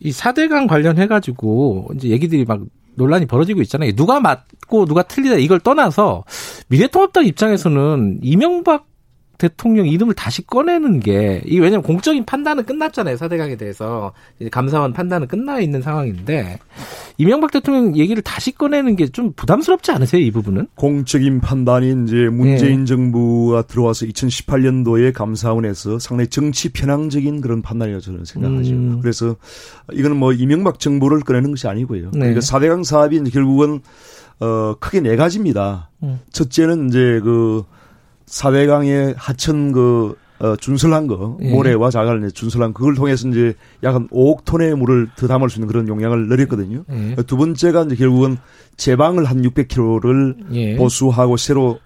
이 4대강 관련해가지고 이제 얘기들이 막 논란이 벌어지고 있잖아요. 누가 맞고 누가 틀리다 이걸 떠나서 미래통합당 입장에서는 이명박 대통령 이름을 다시 꺼내는 게 이 왜냐하면 공적인 판단은 끝났잖아요. 4대강에 대해서 이제 감사원 판단은 끝나 있는 상황인데 이명박 대통령 얘기를 다시 꺼내는 게 좀 부담스럽지 않으세요? 이 부분은? 공적인 판단이 이제 문재인 정부가 들어와서 2018년도에 감사원에서 상당히 정치 편향적인 그런 판단이라고 저는 생각하죠. 그래서 이거는 뭐 이명박 정부를 꺼내는 것이 아니고요. 그러니까 4대강 사업이 이제 결국은 크게 네 가지입니다. 첫째는 이제 4대강의 하천 준설한 거, 모래와 자갈 준설한 그걸 통해서 이제 약 한 5억 톤의 물을 더 담을 수 있는 그런 용량을 늘렸거든요. 두 번째가 이제 결국은 제방을 한 600km를 보수하고 새로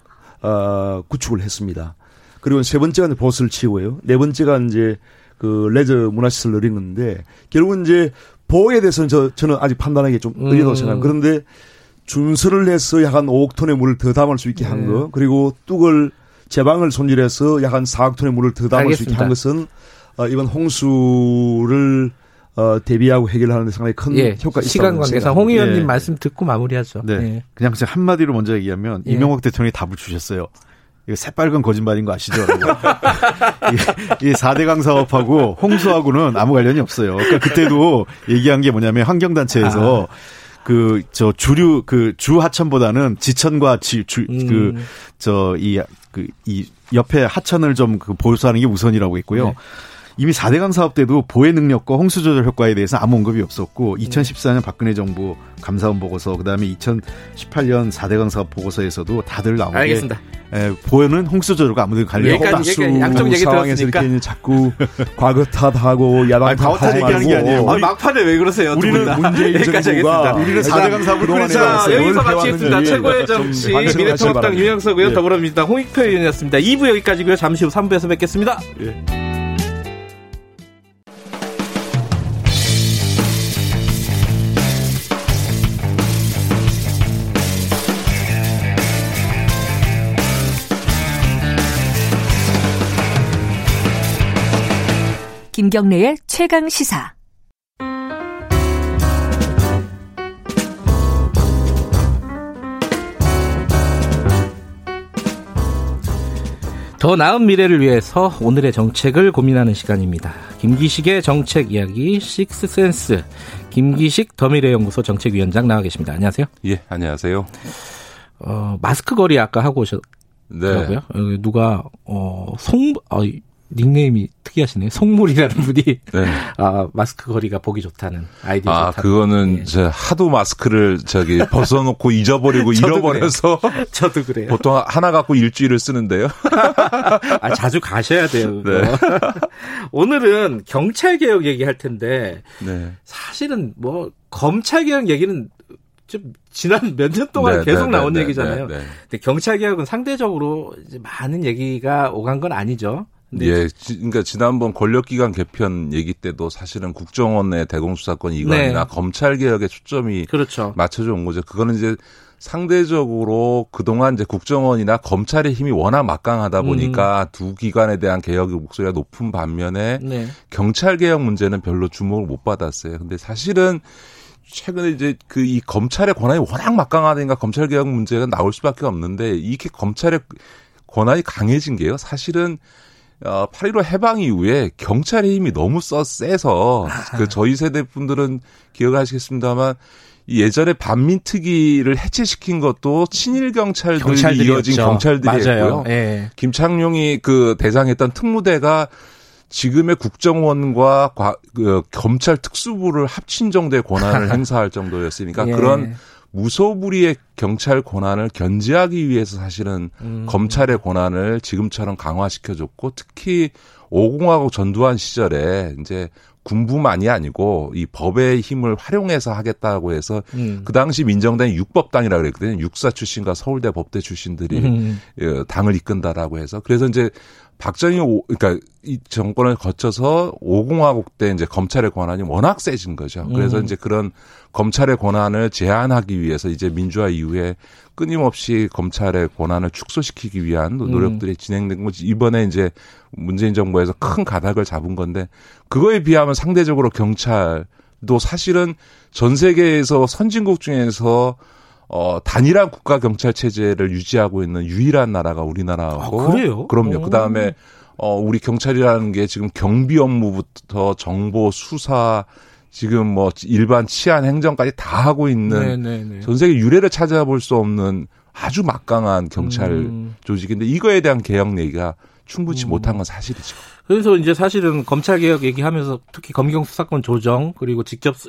구축을 했습니다. 그리고 세 번째가 이제 보수를 치우고요. 네 번째가 이제 레저 문화시설을 늘린 건데 결국은 이제 보호에 대해서는 저는 아직 판단하기 좀 어려워서 생각합니다. 그런데 준설을 해서 약 한 5억 톤의 물을 더 담을 수 있게 한 거, 그리고 뚝을 제방을 손질해서 약 한 4억 톤의 물을 더 담을 수 있게 한 것은 이번 홍수를 대비하고 해결하는 데 상당히 큰 효과가 있습니다. 시간 관계상 홍 의원님 말씀 듣고 마무리하죠. 네. 네. 그냥 한마디로 먼저 얘기하면 이명박 대통령이 답을 주셨어요. 이거 새빨간 거짓말인 거 아시죠? 이 4대강 사업하고 홍수하고는 아무 관련이 없어요. 그러니까 그때도 얘기한 게 뭐냐면 환경단체에서 주 하천보다는 지천과 옆에 하천을 좀 보수하는 게 우선이라고 했고요. 네. 이미 4대강 사업 때도 보해 능력과 홍수 조절 효과에 대해서 아무 언급이 없었고, 2014년 박근혜 정부 감사원 보고서, 그 다음에 2018년 4대강 사업 보고서에서도 다들 나오게. 알겠습니다. 보해는 홍수 조절과 아무도 관련이 없다. 양쪽 얘기 들었으니까. 자꾸 과거 탓하고 야당 탓하고 얘기하는 게 아니에요. 막판에 왜 그러세요? 우리는 문재인 정부가. 우리는 4대강 사업을 끊어내자. 여기서 마치겠습니다. 최고의 정치 미래통합당 윤영석 의원, 더불어민주당 홍익표 의원이었습니다. 2부 여기까지고요. 잠시 후 3부에서 뵙겠습니다. 김경래의 최강시사. 더 나은 미래를 위해서 오늘의 정책을 고민하는 시간입니다. 김기식의 정책 이야기 식스센스. 김기식 더미래연구소 정책위원장 나와 계십니다. 안녕하세요. 예, 안녕하세요. 마스크 거리 아까 하고 오셨더라고요. 네. 누가 닉네임이 특이하시네요. 송물이라는 분이 마스크 거리가 보기 좋다는 아이디어. 그거는 제 하도 마스크를 벗어놓고 잊어버리고 잃어버려서. 그래요. 저도 그래요. 보통 하나 갖고 일주일을 쓰는데요. 자주 가셔야 돼요. 네. 오늘은 경찰개혁 얘기할 텐데 사실은 검찰개혁 얘기는 좀 지난 몇 년 동안 계속 나온 얘기잖아요. 근데 경찰개혁은 상대적으로 이제 많은 얘기가 오간 건 아니죠. 네. 예, 그러니까 지난번 권력기관 개편 얘기 때도 사실은 국정원의 대공수사권 이관이나 검찰개혁에 초점이 맞춰져 온 거죠. 그거는 이제 상대적으로 그동안 이제 국정원이나 검찰의 힘이 워낙 막강하다 보니까 두 기관에 대한 개혁의 목소리가 높은 반면에 경찰개혁 문제는 별로 주목을 못 받았어요. 근데 사실은 최근에 이제 이 검찰의 권한이 워낙 막강하니까 검찰개혁 문제가 나올 수밖에 없는데 이렇게 검찰의 권한이 강해진 게요. 사실은 8.15 해방 이후에 경찰의 힘이 너무 세서 저희 세대 분들은 기억하시겠습니다만 예전에 반민특위를 해체시킨 것도 친일 경찰들이 이어진 경찰들이었고요. 예. 김창룡이 대상했던 특무대가 지금의 국정원과 검찰 특수부를 합친 정도의 권한을 행사할 정도였으니까 그런 무소불위의 경찰 권한을 견제하기 위해서 사실은 검찰의 권한을 지금처럼 강화시켜줬고, 특히 오공화국 전두환 시절에 이제 군부만이 아니고 이 법의 힘을 활용해서 하겠다고 해서 그 당시 민정당이 육법당이라고 그랬거든요. 육사 출신과 서울대 법대 출신들이 당을 이끈다라고 해서 그래서 이제 박정희 그러니까 이 정권을 거쳐서 5공화국 때 이제 검찰의 권한이 워낙 세진 거죠. 그래서 이제 그런 검찰의 권한을 제한하기 위해서 이제 민주화 이후에 끊임없이 검찰의 권한을 축소시키기 위한 노력들이 진행된 거지. 이번에 이제 문재인 정부에서 큰 가닥을 잡은 건데 그거에 비하면 상대적으로 경찰도 사실은 전 세계에서 선진국 중에서 단일한 국가 경찰 체제를 유지하고 있는 유일한 나라가 우리나라고. 아, 그래요? 그럼요. 그 다음에 우리 경찰이라는 게 지금 경비 업무부터 정보 수사 지금 뭐 일반 치안 행정까지 다 하고 있는 네네네. 전 세계 유례를 찾아볼 수 없는 아주 막강한 경찰 조직인데 이거에 대한 개혁 얘기가 충분치 못한 건 사실이죠. 그래서 이제 사실은 검찰 개혁 얘기하면서 특히 검경 수사권 조정 그리고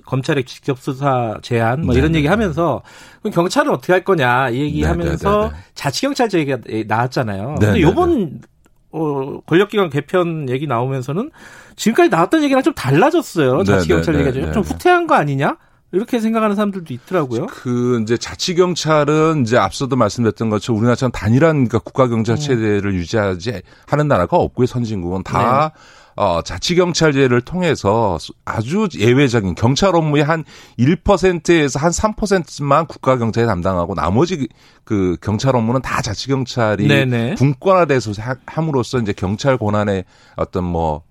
검찰의 직접 수사 제한 뭐 이런 얘기하면서 그럼 경찰은 어떻게 할 거냐 이 얘기하면서 자치 경찰제 얘기가 나왔잖아요. 근데 요번 권력기관 개편 얘기 나오면서는 지금까지 나왔던 얘기랑 좀 달라졌어요. 자치 경찰 얘기가 좀 후퇴한 거 아니냐? 이렇게 생각하는 사람들도 있더라고요. 그 이제 자치 경찰은 이제 앞서도 말씀드렸던 것처럼 우리나라처럼 단일한 그러니까 국가 경찰 체제를 유지하지 하는 나라가 없고요. 선진국은 다 자치 경찰제를 통해서 아주 예외적인 경찰 업무의 한 1%에서 한 3%만 국가 경찰이 담당하고 나머지 그 경찰 업무는 다 자치 경찰이 분권화돼서 함으로써 이제 경찰 권한의 어떤 뭐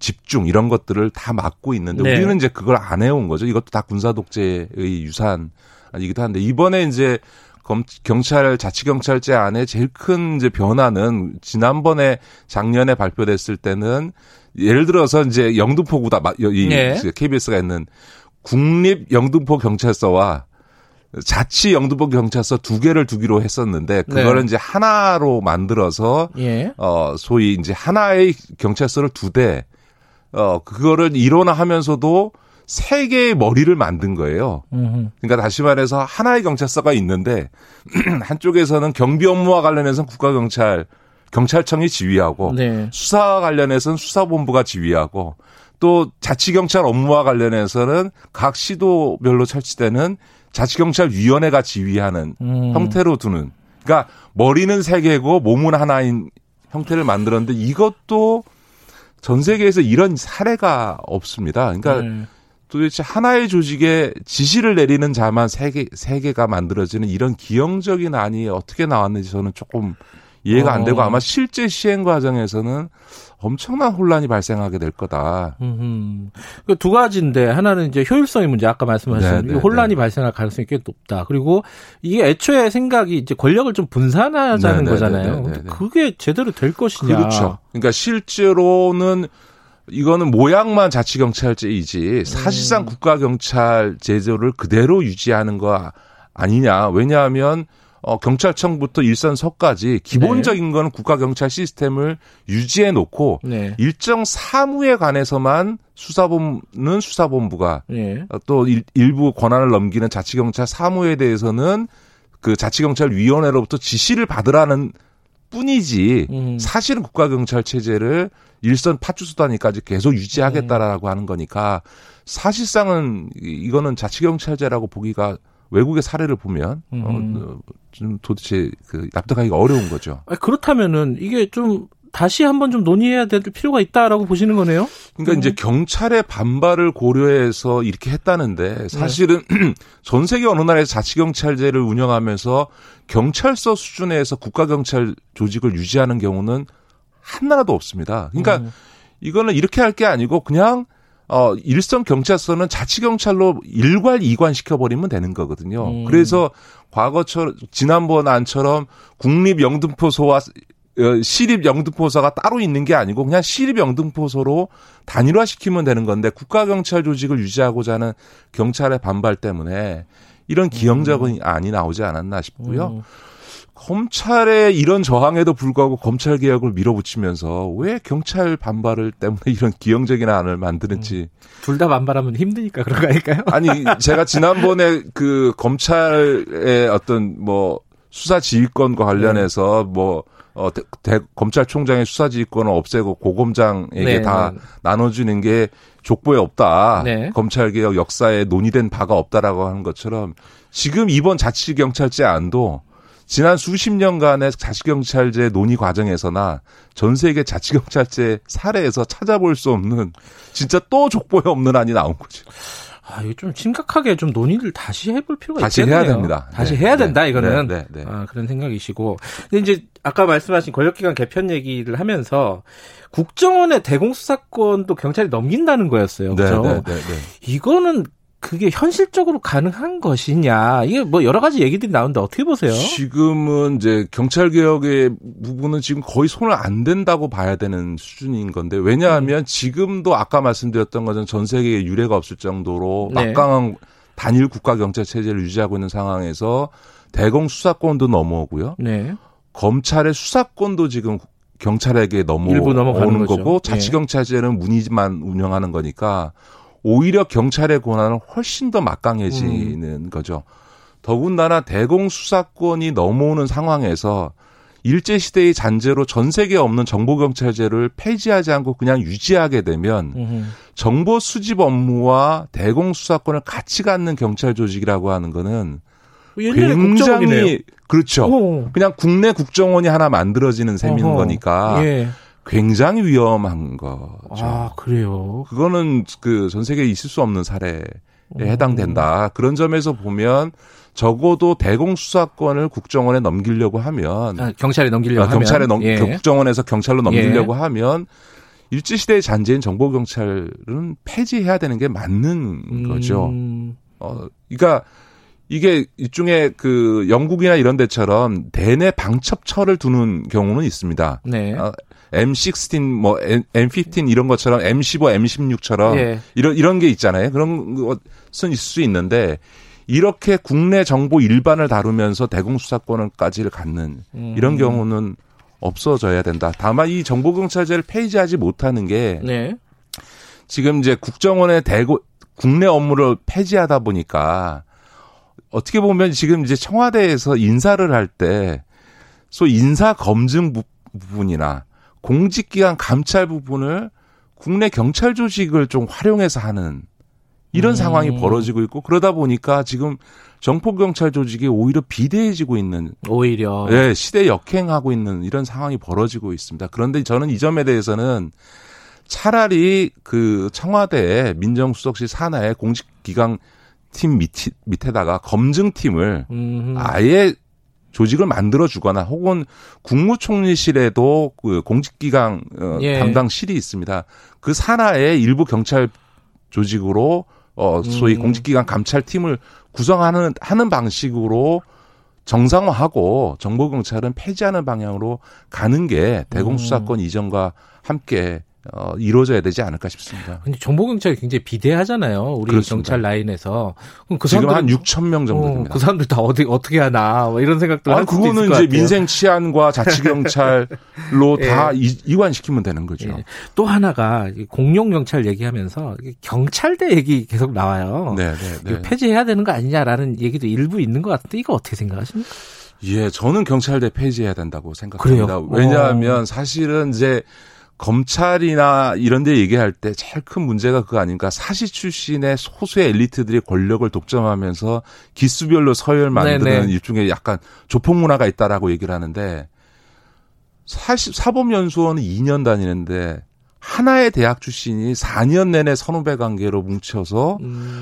집중 이런 것들을 다 막고 있는데 우리는 이제 그걸 안 해온 거죠. 이것도 다 군사 독재의 유산이기도 한데 이번에 이제 경찰 자치 경찰제 안에 제일 큰 이제 변화는 지난번에 작년에 발표됐을 때는 예를 들어서 이제 영등포구다 이 KBS가 있는 국립 영등포 경찰서와 자치 영등포 경찰서 두 개를 두기로 했었는데 그거를 이제 하나로 만들어서 소위 이제 하나의 경찰서를 두 대 그거를 일원화하면서도 세 개의 머리를 만든 거예요. 그러니까 다시 말해서 하나의 경찰서가 있는데 한쪽에서는 경비 업무와 관련해서는 국가 경찰청이 지휘하고 수사와 관련해서는 수사본부가 지휘하고 또 자치 경찰 업무와 관련해서는 각 시도별로 설치되는 자치경찰위원회가 지휘하는 형태로 두는. 그러니까 머리는 세 개고 몸은 하나인 형태를 만들었는데 이것도 전 세계에서 이런 사례가 없습니다. 그러니까 도대체 하나의 조직에 지시를 내리는 자만 세 개가 만들어지는 이런 기형적인 안이 어떻게 나왔는지 저는 조금 이해가 안 되고 아마 실제 시행 과정에서는 엄청난 혼란이 발생하게 될 거다. 그 두 가지인데 하나는 이제 효율성의 문제 아까 말씀하신 혼란이 발생할 가능성이 꽤 높다. 그리고 이게 애초에 생각이 이제 권력을 좀 분산하자는 거잖아요. 근데 그게 제대로 될 것이냐. 그렇죠. 그러니까 실제로는 이거는 모양만 자치경찰제이지 사실상 국가경찰 제도를 그대로 유지하는 거 아니냐. 왜냐하면 경찰청부터 일선서까지 기본적인 건 국가경찰 시스템을 유지해 놓고 일정 사무에 관해서만 수사본부는 수사본부가 또 일부 권한을 넘기는 자치경찰 사무에 대해서는 그 자치경찰위원회로부터 지시를 받으라는 뿐이지 사실은 국가경찰 체제를 일선 파출소단위까지 계속 유지하겠다라고 하는 거니까 사실상은 이거는 자치경찰제라고 보기가 외국의 사례를 보면 좀 도대체 그 납득하기가 어려운 거죠. 그렇다면은 이게 좀 다시 한번 좀 논의해야 될 필요가 있다라고 보시는 거네요. 그러니까 이제 경찰의 반발을 고려해서 이렇게 했다는데 사실은 전 세계 어느 나라에서 자치경찰제를 운영하면서 경찰서 수준에서 국가경찰 조직을 유지하는 경우는 한 나라도 없습니다. 그러니까 이거는 이렇게 할 게 아니고 그냥 일선 경찰서는 자치경찰로 일괄 이관시켜버리면 되는 거거든요. 그래서 과거처럼, 지난번 안처럼 국립 영등포소와 시립 영등포소가 따로 있는 게 아니고 그냥 시립 영등포소로 단일화시키면 되는 건데 국가경찰 조직을 유지하고자 하는 경찰의 반발 때문에 이런 기형적인 안이 나오지 않았나 싶고요. 검찰의 이런 저항에도 불구하고 검찰 개혁을 밀어붙이면서 왜 경찰 반발을 때문에 이런 기형적인 안을 만드는지. 둘 다 반발하면 힘드니까 그런 거 아닐까요? 아니, 제가 지난번에 그 검찰의 어떤 뭐 수사지휘권과 관련해서 뭐 검찰총장의 수사지휘권을 없애고 고검장에게 다 나눠주는 게 족보에 없다. 검찰개혁 역사에 논의된 바가 없다라고 하는 것처럼 지금 이번 자치경찰제 안도 지난 수십 년간의 자치경찰제 논의 과정에서나 전 세계 자치경찰제 사례에서 찾아볼 수 없는 진짜 또 족보에 없는 안이 나온 거죠. 아, 이거 좀 심각하게 좀 논의를 다시 해볼 필요가 있겠네요. 다시 해야 됩니다. 다시 해야 된다, 이거는. 아, 그런 생각이시고. 근데 이제 아까 말씀하신 권력기관 개편 얘기를 하면서 국정원의 대공수사권도 경찰이 넘긴다는 거였어요. 그렇죠? 이거는 그게 현실적으로 가능한 것이냐. 이게 뭐 여러 가지 얘기들이 나오는데 어떻게 보세요? 지금은 이제 경찰개혁의 부분은 지금 거의 손을 안 댄다고 봐야 되는 수준인 건데, 왜냐하면 지금도 아까 말씀드렸던 것처럼 전 세계에 유례가 없을 정도로 막강한 단일 국가경찰체제를 유지하고 있는 상황에서 대공수사권도 넘어오고요. 검찰의 수사권도 지금 경찰에게 넘어오는 거고, 자치경찰제는 문의만 운영하는 거니까 오히려 경찰의 권한은 훨씬 더 막강해지는 거죠. 더군다나 대공수사권이 넘어오는 상황에서 일제시대의 잔재로 전 세계에 없는 정보경찰제를 폐지하지 않고 그냥 유지하게 되면 정보 수집 업무와 대공수사권을 같이 갖는 경찰 조직이라고 하는 거는 굉장히 국정원이네요. 그렇죠. 그냥 국내 국정원이 하나 만들어지는 셈인 거니까. 굉장히 위험한 거죠. 아, 그래요? 그거는 그 전 세계에 있을 수 없는 사례에 해당된다. 그런 점에서 보면 적어도 대공수사권을 국정원에 넘기려고 하면. 경찰에 넘기려고 하면. 국정원에서 경찰로 넘기려고 하면 일제시대의 잔재인 정보경찰은 폐지해야 되는 게 맞는 거죠. 그러니까 이게 일종의 그 영국이나 이런 데처럼 대내 방첩처를 두는 경우는 있습니다. M16, 뭐 M15 이런 것처럼 M15, M16처럼 이런 게 있잖아요. 그런 것은 있을 수 있는데 이렇게 국내 정보 일반을 다루면서 대공수사권까지를 갖는 이런 경우는 없어져야 된다. 다만 이 정보경찰제를 폐지하지 못하는 게 지금 이제 국정원의 국내 업무를 폐지하다 보니까 어떻게 보면 지금 이제 청와대에서 인사를 할 때 소위 인사 검증 부분이나 공직기관 감찰 부분을 국내 경찰 조직을 좀 활용해서 하는 이런 상황이 벌어지고 있고, 그러다 보니까 지금 정보경찰 조직이 오히려 비대해지고 있는, 오히려 시대에 역행하고 있는 이런 상황이 벌어지고 있습니다. 그런데 저는 이 점에 대해서는 차라리 그 청와대의 민정수석실 산하의 공직기관 팀 밑에다가 검증팀을 아예 조직을 만들어주거나, 혹은 국무총리실에도 그 공직기강 담당실이 있습니다. 그 산하의 일부 경찰 조직으로 소위 공직기강 감찰팀을 구성하는 방식으로 정상화하고 정보경찰은 폐지하는 방향으로 가는 게 대공수사권 이전과 함께 이루어져야 되지 않을까 싶습니다. 근데 정보경찰이 굉장히 비대하잖아요. 우리 경찰 라인에서. 그럼 그 지금 한 6천 명 정도 됩니다. 그 사람들 다 어떻게 하나, 뭐 이런 생각도 할 수도 있을 것 같아요. 그거는 이제 민생 치안과 자치경찰로 다 이관시키면 되는 거죠. 또 하나가 공룡경찰 얘기하면서 경찰대 얘기 계속 나와요. 폐지해야 되는 거 아니냐라는 얘기도 일부 있는 것 같은데 이거 어떻게 생각하십니까? 예, 저는 경찰대 폐지해야 된다고 생각합니다. 그래요? 왜냐하면 사실은 이제 검찰이나 이런 데 얘기할 때 제일 큰 문제가 그거 아닌가. 사시 출신의 소수의 엘리트들이 권력을 독점하면서 기수별로 서열 만드는 일종의 약간 조폭 문화가 있다라고 얘기를 하는데, 사법연수원은 2년 다니는데 하나의 대학 출신이 4년 내내 선후배 관계로 뭉쳐서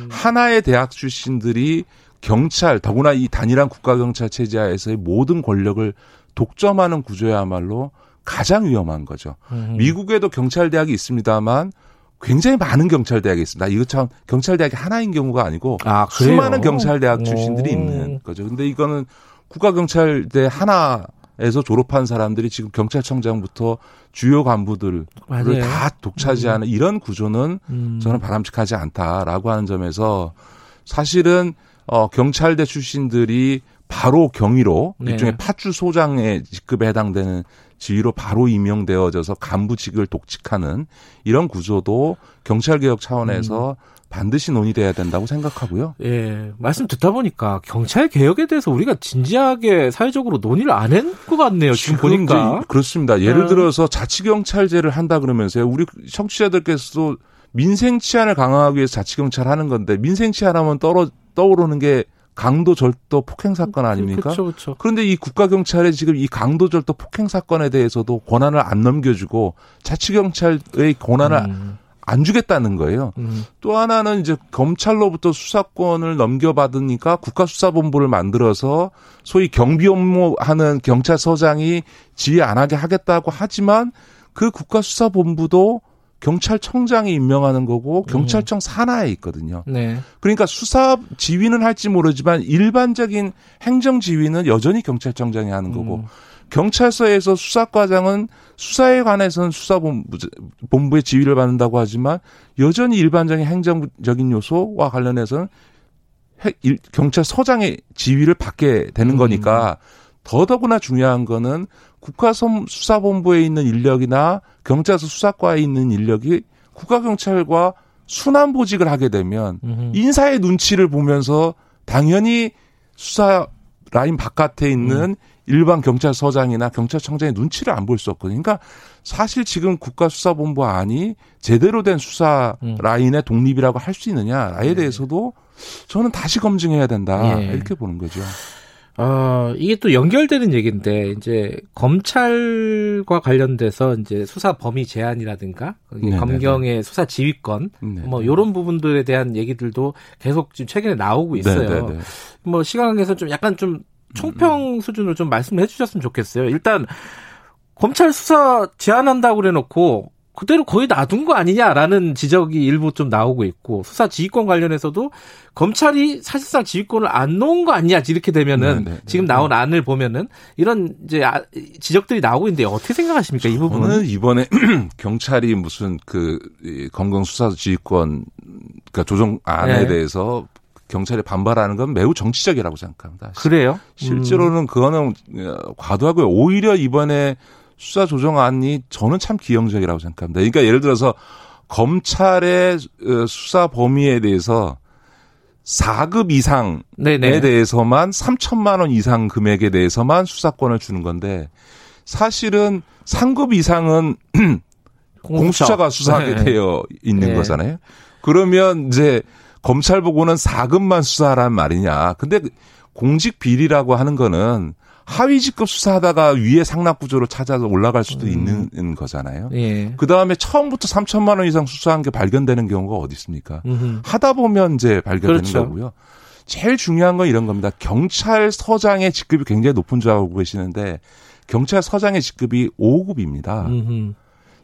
하나의 대학 출신들이 경찰, 더구나 이 단일한 국가경찰 체제하에서의 모든 권력을 독점하는 구조야말로 가장 위험한 거죠. 미국에도 경찰대학이 있습니다만 굉장히 많은 경찰대학이 있습니다. 이거 참 경찰대학이 하나인 경우가 아니고 수많은 경찰대학 출신들이 있는 거죠. 근데 이거는 국가경찰대 하나에서 졸업한 사람들이 지금 경찰청장부터 주요 간부들을 다 독차지하는 이런 구조는 저는 바람직하지 않다라고 하는 점에서 사실은 경찰대 출신들이 바로 경위로 일종의 파출소장의 직급에 해당되는 지휘로 바로 임명되어져서 간부직을 독식하는 이런 구조도 경찰개혁 차원에서 반드시 논의돼야 된다고 생각하고요. 예, 말씀 듣다 보니까 경찰 개혁에 대해서 우리가 진지하게 사회적으로 논의를 안 한 것 같네요. 지금 보니까 그렇습니다. 예를 들어서 자치경찰제를 한다 그러면서요. 우리 청취자들께서도 민생 치안을 강화하기 위해서 자치경찰 하는 건데 민생 치안하면 떠오르는 게 강도 절도 폭행 사건 아닙니까? 그쵸, 그쵸. 그런데 이 국가경찰에 지금 이 강도 절도 폭행 사건에 대해서도 권한을 안 넘겨주고 자치경찰의 권한을 안 주겠다는 거예요. 또 하나는 이제 검찰로부터 수사권을 넘겨받으니까 국가수사본부를 만들어서 소위 경비 업무하는 경찰서장이 지휘 안 하게 하겠다고 하지만 그 국가수사본부도 경찰청장이 임명하는 거고 경찰청 산하에 있거든요. 네. 그러니까 수사 지휘는 할지 모르지만 일반적인 행정 지휘는 여전히 경찰청장이 하는 거고 경찰서에서 수사과장은 수사에 관해서는 수사본부의 지휘를 받는다고 하지만 여전히 일반적인 행정적인 요소와 관련해서는 경찰서장의 지휘를 받게 되는 거니까 더더구나 중요한 거는 국가수사본부에 있는 인력이나 경찰서 수사과에 있는 인력이 국가경찰과 순환보직을 하게 되면 인사의 눈치를 보면서 당연히 수사 라인 바깥에 있는 일반 경찰서장이나 경찰청장의 눈치를 안 볼 수 없거든요. 그러니까 사실 지금 국가수사본부 안이 제대로 된 수사 라인의 독립이라고 할 수 있느냐에 대해서도 저는 다시 검증해야 된다. 네. 이렇게 보는 거죠. 이게 또 연결되는 얘기인데, 이제, 검찰과 관련돼서, 이제, 수사 범위 제한이라든가, 검경의 수사 지휘권, 네네. 뭐, 요런 부분들에 대한 얘기들도 계속 지금 최근에 나오고 있어요. 네네네. 뭐, 시간에서 좀 약간 좀 총평 수준으로 좀 말씀을 해주셨으면 좋겠어요. 일단, 검찰 수사 제한한다고 그래놓고, 그대로 거의 놔둔 거 아니냐라는 지적이 일부 좀 나오고 있고 수사 지휘권 관련해서도 검찰이 사실상 지휘권을 안 놓은 거 아니냐 이렇게 되면은 네네, 지금 나온 안을 보면은 이런 이제 지적들이 나오고 있는데 어떻게 생각하십니까 이 부분은? 저는 이번에 경찰이 무슨 그 검경 수사 지휘권 그러니까 조정 안에 네. 대해서 경찰이 반발하는 건 매우 정치적이라고 생각합니다. 그래요? 실제로는 그거는 과도하고요. 오히려 이번에 수사 조정안이 저는 참 기형적이라고 생각합니다. 그러니까 예를 들어서 검찰의 수사 범위에 대해서 4급 이상에 네네. 대해서만 3천만 원 이상 금액에 대해서만 수사권을 주는 건데 사실은 3급 이상은 공수처가 수사하게 네. 되어 있는 네. 거잖아요. 그러면 이제 검찰 보고는 4급만 수사하란 말이냐. 근데 공직 비리라고 하는 거는 하위 직급 수사하다가 위에 상납 구조로 찾아서 올라갈 수도 있는 거잖아요. 예. 그다음에 처음부터 3천만 원 이상 수사한 게 발견되는 경우가 어디 있습니까? 하다 보면 이제 발견되는 그렇죠. 거고요. 제일 중요한 건 이런 겁니다. 경찰서장의 직급이 굉장히 높은 줄 알고 계시는데 경찰서장의 직급이 5급입니다.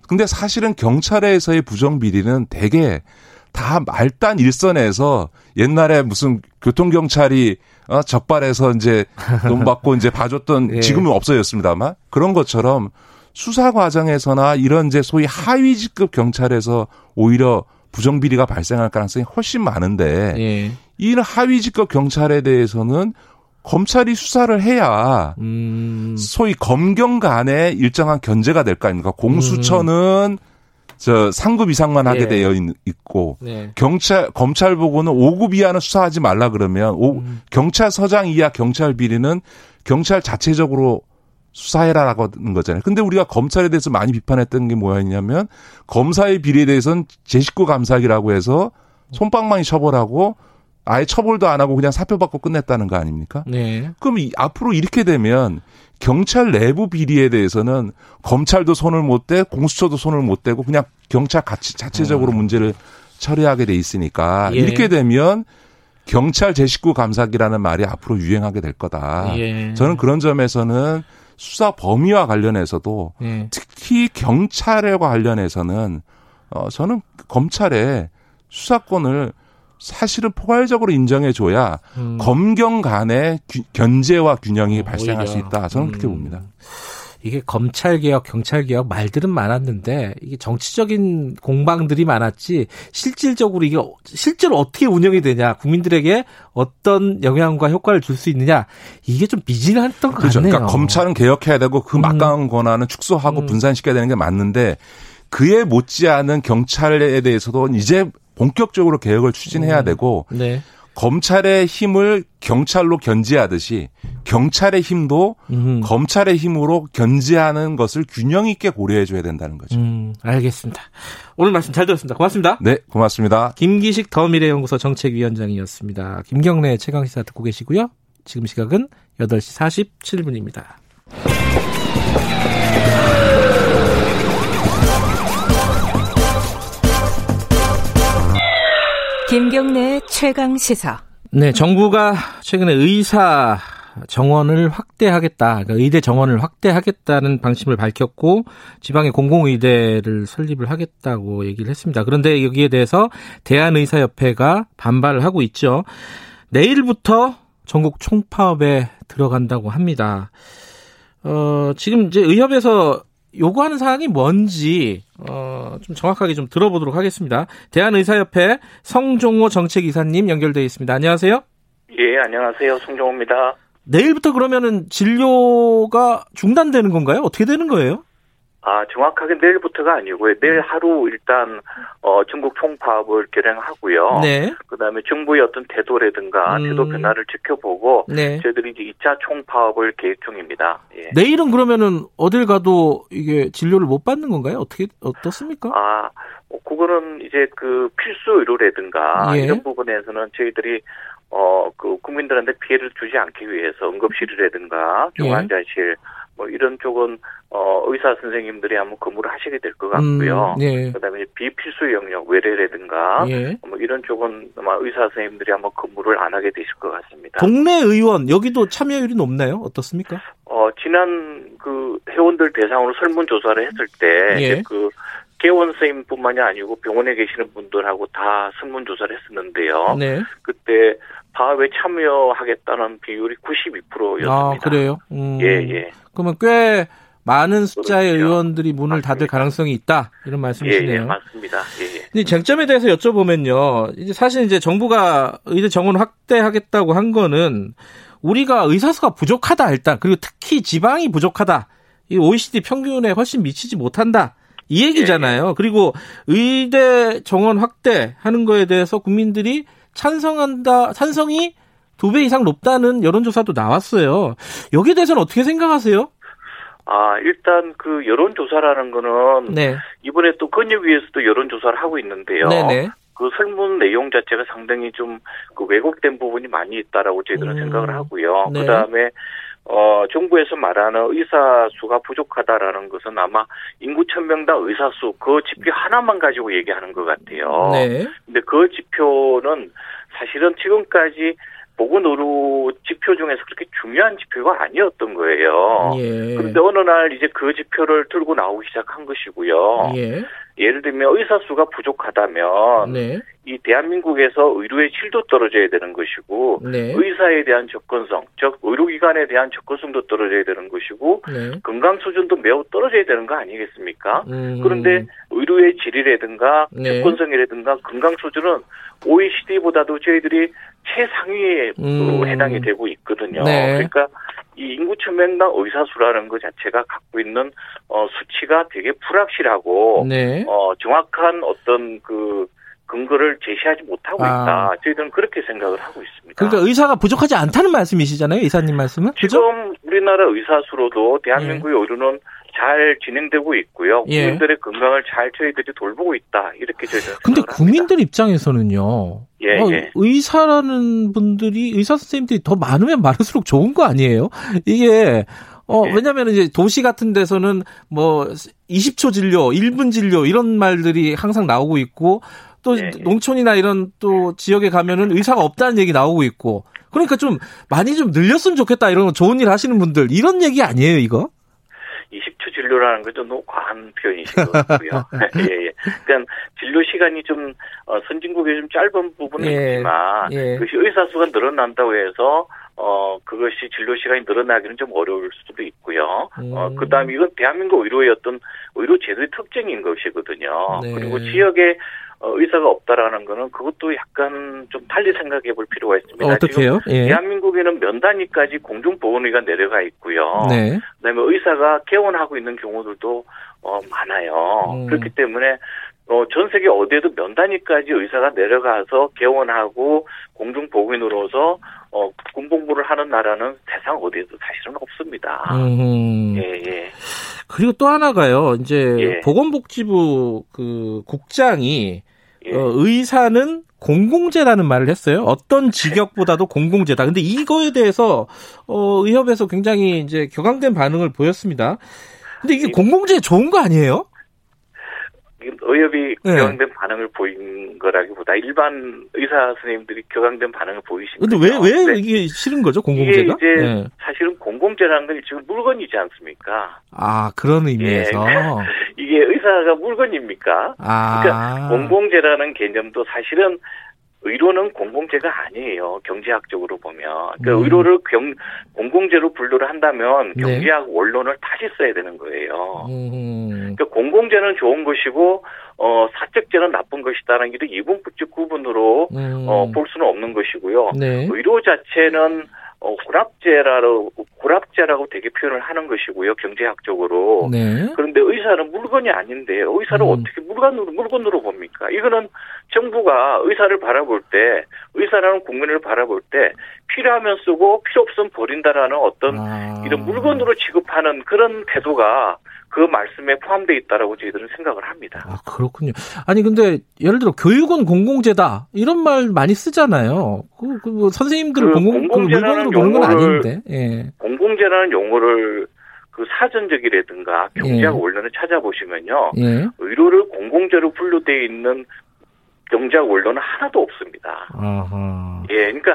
근데 사실은 경찰에서의 부정비리는 대개 다 말단 일선에서 옛날에 무슨 교통경찰이 적발해서 이제 돈 받고 이제 봐줬던 예. 지금은 없어졌습니다만 그런 것처럼 수사 과정에서나 이런 이제 소위 하위 직급 경찰에서 오히려 부정비리가 발생할 가능성이 훨씬 많은데 예. 이런 하위 직급 경찰에 대해서는 검찰이 수사를 해야 소위 검경 간의 일정한 견제가 될 거 아닙니까? 공수처는 저 3급 이상만 하게 예. 되어 있고 예. 검찰 보고는 5급 이하는 수사하지 말라 그러면 경찰서장 이하 경찰 비리는 경찰 자체적으로 수사해라라고 하는 거잖아요. 근데 우리가 검찰에 대해서 많이 비판했던 게 뭐였냐면 검사의 비리에 대해서는 제19 감사기라고 해서 솜방망이 처벌하고 아예 처벌도 안 하고 그냥 사표받고 끝냈다는 거 아닙니까? 네. 그럼 앞으로 이렇게 되면 경찰 내부 비리에 대해서는 검찰도 손을 못 대, 공수처도 손을 못 대고 그냥 경찰 자체적으로 문제를 처리하게 돼 있으니까 예. 이렇게 되면 경찰 제19 감사기라는 말이 앞으로 유행하게 될 거다. 예. 저는 그런 점에서는 수사 범위와 관련해서도 예. 특히 경찰과 관련해서는 저는 검찰의 수사권을 사실은 포괄적으로 인정해줘야 검경 간의 견제와 균형이 발생할 수 있다. 저는 그렇게 봅니다. 이게 검찰개혁, 경찰개혁 말들은 많았는데 이게 정치적인 공방들이 많았지 실질적으로 이게 실제로 어떻게 운영이 되냐, 국민들에게 어떤 영향과 효과를 줄 수 있느냐, 이게 좀 미진했던 것 같네요. 그러니까 검찰은 개혁해야 되고 그 막강한 권한은 축소하고 분산시켜야 되는 게 맞는데 그에 못지않은 경찰에 대해서도 이제 본격적으로 개혁을 추진해야 되고 네. 검찰의 힘을 경찰로 견제하듯이 경찰의 힘도 검찰의 힘으로 견제하는 것을 균형 있게 고려해 줘야 된다는 거죠. 알겠습니다. 오늘 말씀 잘 들었습니다. 고맙습니다. 네, 고맙습니다. 김기식 더미래연구소 정책위원장이었습니다. 김경래 최강시사 듣고 계시고요. 지금 시각은 8시 47분입니다. 김경래 최강시사. 네, 정부가 최근에 의사 정원을 확대하겠다, 그러니까 의대 정원을 확대하겠다는 방침을 밝혔고 지방에 공공의대를 설립을 하겠다고 얘기를 했습니다. 그런데 여기에 대해서 대한의사협회가 반발을 하고 있죠. 내일부터 전국 총파업에 들어간다고 합니다. 지금 이제 의협에서 요구하는 사항이 뭔지 좀 정확하게 좀 들어보도록 하겠습니다. 대한의사협회 성종호 정책이사님 연결되어 있습니다. 안녕하세요. 예, 안녕하세요. 성종호입니다. 내일부터 그러면은 진료가 중단되는 건가요? 어떻게 되는 거예요? 아, 정확하게 내일부터가 아니고요. 내일 하루 일단 전국 총파업을 결행하고요. 네. 그다음에 정부의 어떤 태도라든가 태도 변화를 지켜보고 네. 저희들이 이제 2차 총파업을 계획 중입니다. 예. 내일은 그러면은 어딜 가도 이게 진료를 못 받는 건가요? 어떻게 어떻습니까? 아, 그거는 이제 그 필수 의료라든가 예. 이런 부분에서는 저희들이 그 국민들한테 피해를 주지 않기 위해서 응급실이라든가 중환자실 예. 뭐 이런 쪽은 의사 선생님들이 아마 근무를 하시게 될 것 같고요. 예. 그다음에 비필수 영역 외래라든가 예. 뭐 이런 쪽은 아마 의사 선생님들이 아마 근무를 안 하게 되실 것 같습니다. 동네 의원 여기도 참여율이 높나요? 어떻습니까? 지난 그 회원들 대상으로 설문 조사를 했을 때 예. 그 개원 선생님뿐만이 아니고 병원에 계시는 분들하고 다 설문 조사를 했었는데요. 네. 그때 파업에 참여하겠다는 비율이 92%였습니다. 아, 그래요? 예, 예. 그러면 꽤 많은 숫자의 그렇죠. 의원들이 문을 맞습니다. 닫을 가능성이 있다, 이런 말씀이시네요. 예, 예, 맞습니다. 예, 예. 쟁점에 대해서 여쭤보면요. 이제 사실 이제 정부가 의대 정원 확대하겠다고 한 거는 우리가 의사수가 부족하다, 일단. 그리고 특히 지방이 부족하다. 이 OECD 평균에 훨씬 미치지 못한다. 이 얘기잖아요. 예. 그리고 의대 정원 확대하는 거에 대해서 국민들이 찬성이 2배 이상 높다는 여론조사도 나왔어요. 여기에 대해서는 어떻게 생각하세요? 아, 일단 그 여론조사라는 거는 네. 이번에 또 근육위에서도 여론조사를 하고 있는데요. 네네. 그 설문 내용 자체가 상당히 좀 그 왜곡된 부분이 많이 있다라고 저희들은 생각을 하고요. 네. 그다음에 정부에서 말하는 의사 수가 부족하다라는 것은 아마 인구 1000명당 의사 수, 그 지표 하나만 가지고 얘기하는 것 같아요. 네. 근데 그 지표는 사실은 지금까지 보건의료 지표 중에서 그렇게 중요한 지표가 아니었던 거예요. 예. 그런데 어느 날 이제 그 지표를 들고 나오기 시작한 것이고요. 예. 예를 들면 의사 수가 부족하다면 네. 이 대한민국에서 의료의 질도 떨어져야 되는 것이고 네. 의사에 대한 접근성, 즉 의료기관에 대한 접근성도 떨어져야 되는 것이고 네. 건강 수준도 매우 떨어져야 되는 거 아니겠습니까? 그런데 의료의 질이라든가 네. 접근성이라든가 건강 수준은 OECD보다도 저희들이 최상위에 해당이 되고 있거든요. 네. 그러니까 이 인구 1000명당 의사 수라는 것 자체가 갖고 있는 수치가 되게 불확실하고 네. 정확한 어떤 그 근거를 제시하지 못하고 있다. 저희들은 그렇게 생각을 하고 있습니다. 그러니까 의사가 부족하지 않다는 말씀이시잖아요, 의사님 말씀은? 지금 그죠? 우리나라 의사 수로도 대한민국의 예. 의료는 잘 진행되고 있고요. 국민들의 예. 건강을 잘 저희들이 돌보고 있다. 이렇게 저희들은. 그런데 국민들 입장에서는요. 예, 예. 의사라는 분들이, 의사 선생님들이 더 많으면 많을수록 좋은 거 아니에요? 이게 예. 왜냐면 이제 도시 같은 데서는 뭐 20초 진료, 1분 진료 이런 말들이 항상 나오고 있고 또 예. 농촌이나 이런 또 지역에 가면은 의사가 없다는 얘기 나오고 있고. 그러니까 좀 많이 좀 늘렸으면 좋겠다. 이런 좋은 일 하시는 분들 이런 얘기 아니에요, 이거? 20초 진료라는 건 좀 너무 과한 표현이신 것 같고요. 예, 예. 그러니까 진료 시간이 좀 선진국에 좀 짧은 부분이 예, 있지만 예. 그것이 의사 수가 늘어난다고 해서 그것이 진료 시간이 늘어나기는 좀 어려울 수도 있고요. 그다음에 이건 대한민국 의료의 어떤 의료 제도의 특징인 것이거든요. 네. 그리고 지역에 의사가 없다라는 거는 그것도 약간 좀 달리 생각해 볼 필요가 있습니다. 어떻게요? 예. 대한민국에는 면단위까지 공중보건의가 내려가 있고요. 네. 그다음에 의사가 개원하고 있는 경우들도 많아요. 그렇기 때문에 전 세계 어디에도 면단위까지 의사가 내려가서 개원하고 공중보건의로서 군복무를 하는 나라는 세상 어디에도 사실은 없습니다. 예, 예. 그리고 또 하나가요. 이제 예. 보건복지부 그 국장이 예. 의사는 공공재라는 말을 했어요. 어떤 직역보다도 공공재다. 근데 이거에 대해서 의협에서 굉장히 이제 격앙된 반응을 보였습니다. 근데 이게 공공재 좋은 거 아니에요? 의협이 격앙된 반응을 보인 거라기보다 일반 의사 선생님들이 격앙된 반응을 보이십니다. 그런데 왜 이게 싫은 거죠? 공공재가? 이게 이제 사실은 공공재라는 건 지금 물건이지 않습니까? 아, 그런 의미에서. 이게 의사가 물건입니까? 아. 그러니까 공공재라는 개념도 사실은 의료는 공공재가 아니에요. 경제학적으로 보면. 그러니까 의료를 공공재로 분류를 한다면 경제학 네. 원론을 다시 써야 되는 거예요. 그러니까 공공재는 좋은 것이고 사적재는 나쁜 것이다라는 게 이분법적 구분으로 볼 수는 없는 것이고요. 네. 의료 자체는 고랍제라고 되게 표현을 하는 것이고요, 경제학적으로. 네. 그런데 의사는 물건이 아닌데 의사를 어떻게 물건으로 봅니까? 이거는 정부가 의사를 바라볼 때, 의사라는 국민을 바라볼 때 필요하면 쓰고 필요 없으면 버린다라는 어떤 이런 물건으로 취급하는 그런 태도가 그 말씀에 포함되어 있다라고 저희들은 생각을 합니다. 아, 그렇군요. 아니, 근데 예를 들어 교육은 공공재다 이런 말 많이 쓰잖아요. 뭐 선생님들은 공공재라는 용어를 아닌데. 예. 공공재라는 용어를 그 사전적이라든가 경제학 예. 원론을 찾아보시면요. 예. 의료를 공공재로 분류되어 있는 경제학 원론은 하나도 없습니다. 아하. 예, 그러니까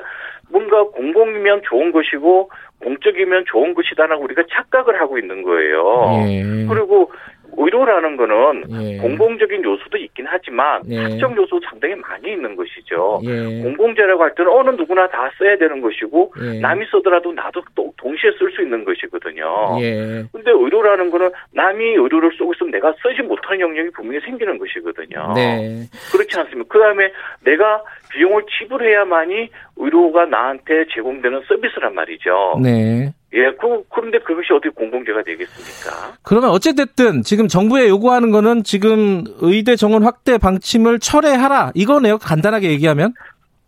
뭔가 공공이면 좋은 것이고 공적이면 좋은 것이다라고 우리가 착각을 하고 있는 거예요. 예. 그리고 의료라는 거는 예. 공공적인 요소도 있긴 하지만 예. 사적 요소도 상당히 많이 있는 것이죠. 예. 공공재라고 할 때는 어느 누구나 다 써야 되는 것이고 예. 남이 쓰더라도 나도 또 동시에 쓸 수 있는 것이거든요. 그런데 예. 의료라는 거는 남이 의료를 쓰고 있으면 내가 쓰지 못하는 영역이 분명히 생기는 것이거든요. 네. 그렇지 않습니까? 그다음에 내가 비용을 지불해야만이 의료가 나한테 제공되는 서비스란 말이죠. 네. 예, 그런데 그것이 어떻게 공공재가 되겠습니까? 그러면 어쨌든 지금 정부에 요구하는 거는 지금 의대 정원 확대 방침을 철회하라. 이거네요, 간단하게 얘기하면?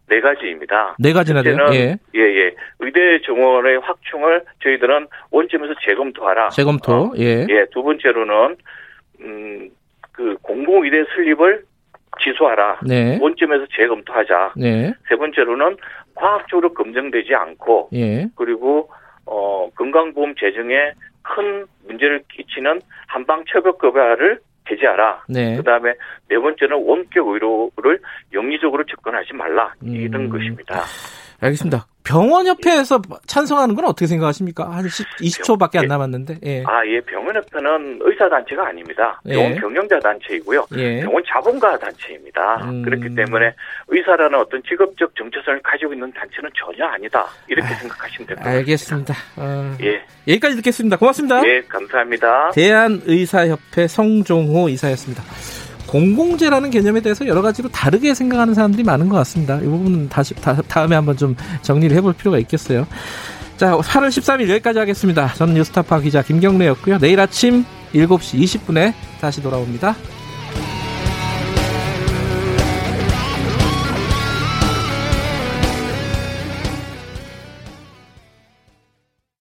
네 가지입니다. 네 가지나 돼요? 예. 예, 예. 의대 정원의 확충을 저희들은 원점에서 재검토하라. 재검토, 예. 예, 두 번째로는, 그 공공의대 설립을 취소하라. 네. 원점에서 재검토하자. 네. 세 번째로는 과학적으로 검증되지 않고. 예. 그리고 건강보험 재정에 큰 문제를 끼치는 한방처벌급여를 제재하라. 네. 그다음에 네 번째는 원격 의료를 영리적으로 접근하지 말라. 이런 것입니다. 알겠습니다. 병원협회에서 찬성하는 건 어떻게 생각하십니까? 한 20초밖에 안 남았는데. 예. 아, 예. 병원협회는 의사단체가 아닙니다. 병원 경영자 단체이고요. 예. 병원 자본가 단체입니다. 그렇기 때문에 의사라는 어떤 직업적 정체성을 가지고 있는 단체는 전혀 아니다. 이렇게 생각하시면 될 것 같습니다. 알겠습니다. 예. 여기까지 듣겠습니다. 고맙습니다. 예, 감사합니다. 대한의사협회 성종호 이사였습니다. 공공재라는 개념에 대해서 여러 가지로 다르게 생각하는 사람들이 많은 것 같습니다. 이 부분은 다음에 한번 좀 정리를 해볼 필요가 있겠어요. 자, 8월 13일 여기까지 하겠습니다. 저는 뉴스타파 기자 김경래였고요. 내일 아침 7시 20분에 다시 돌아옵니다.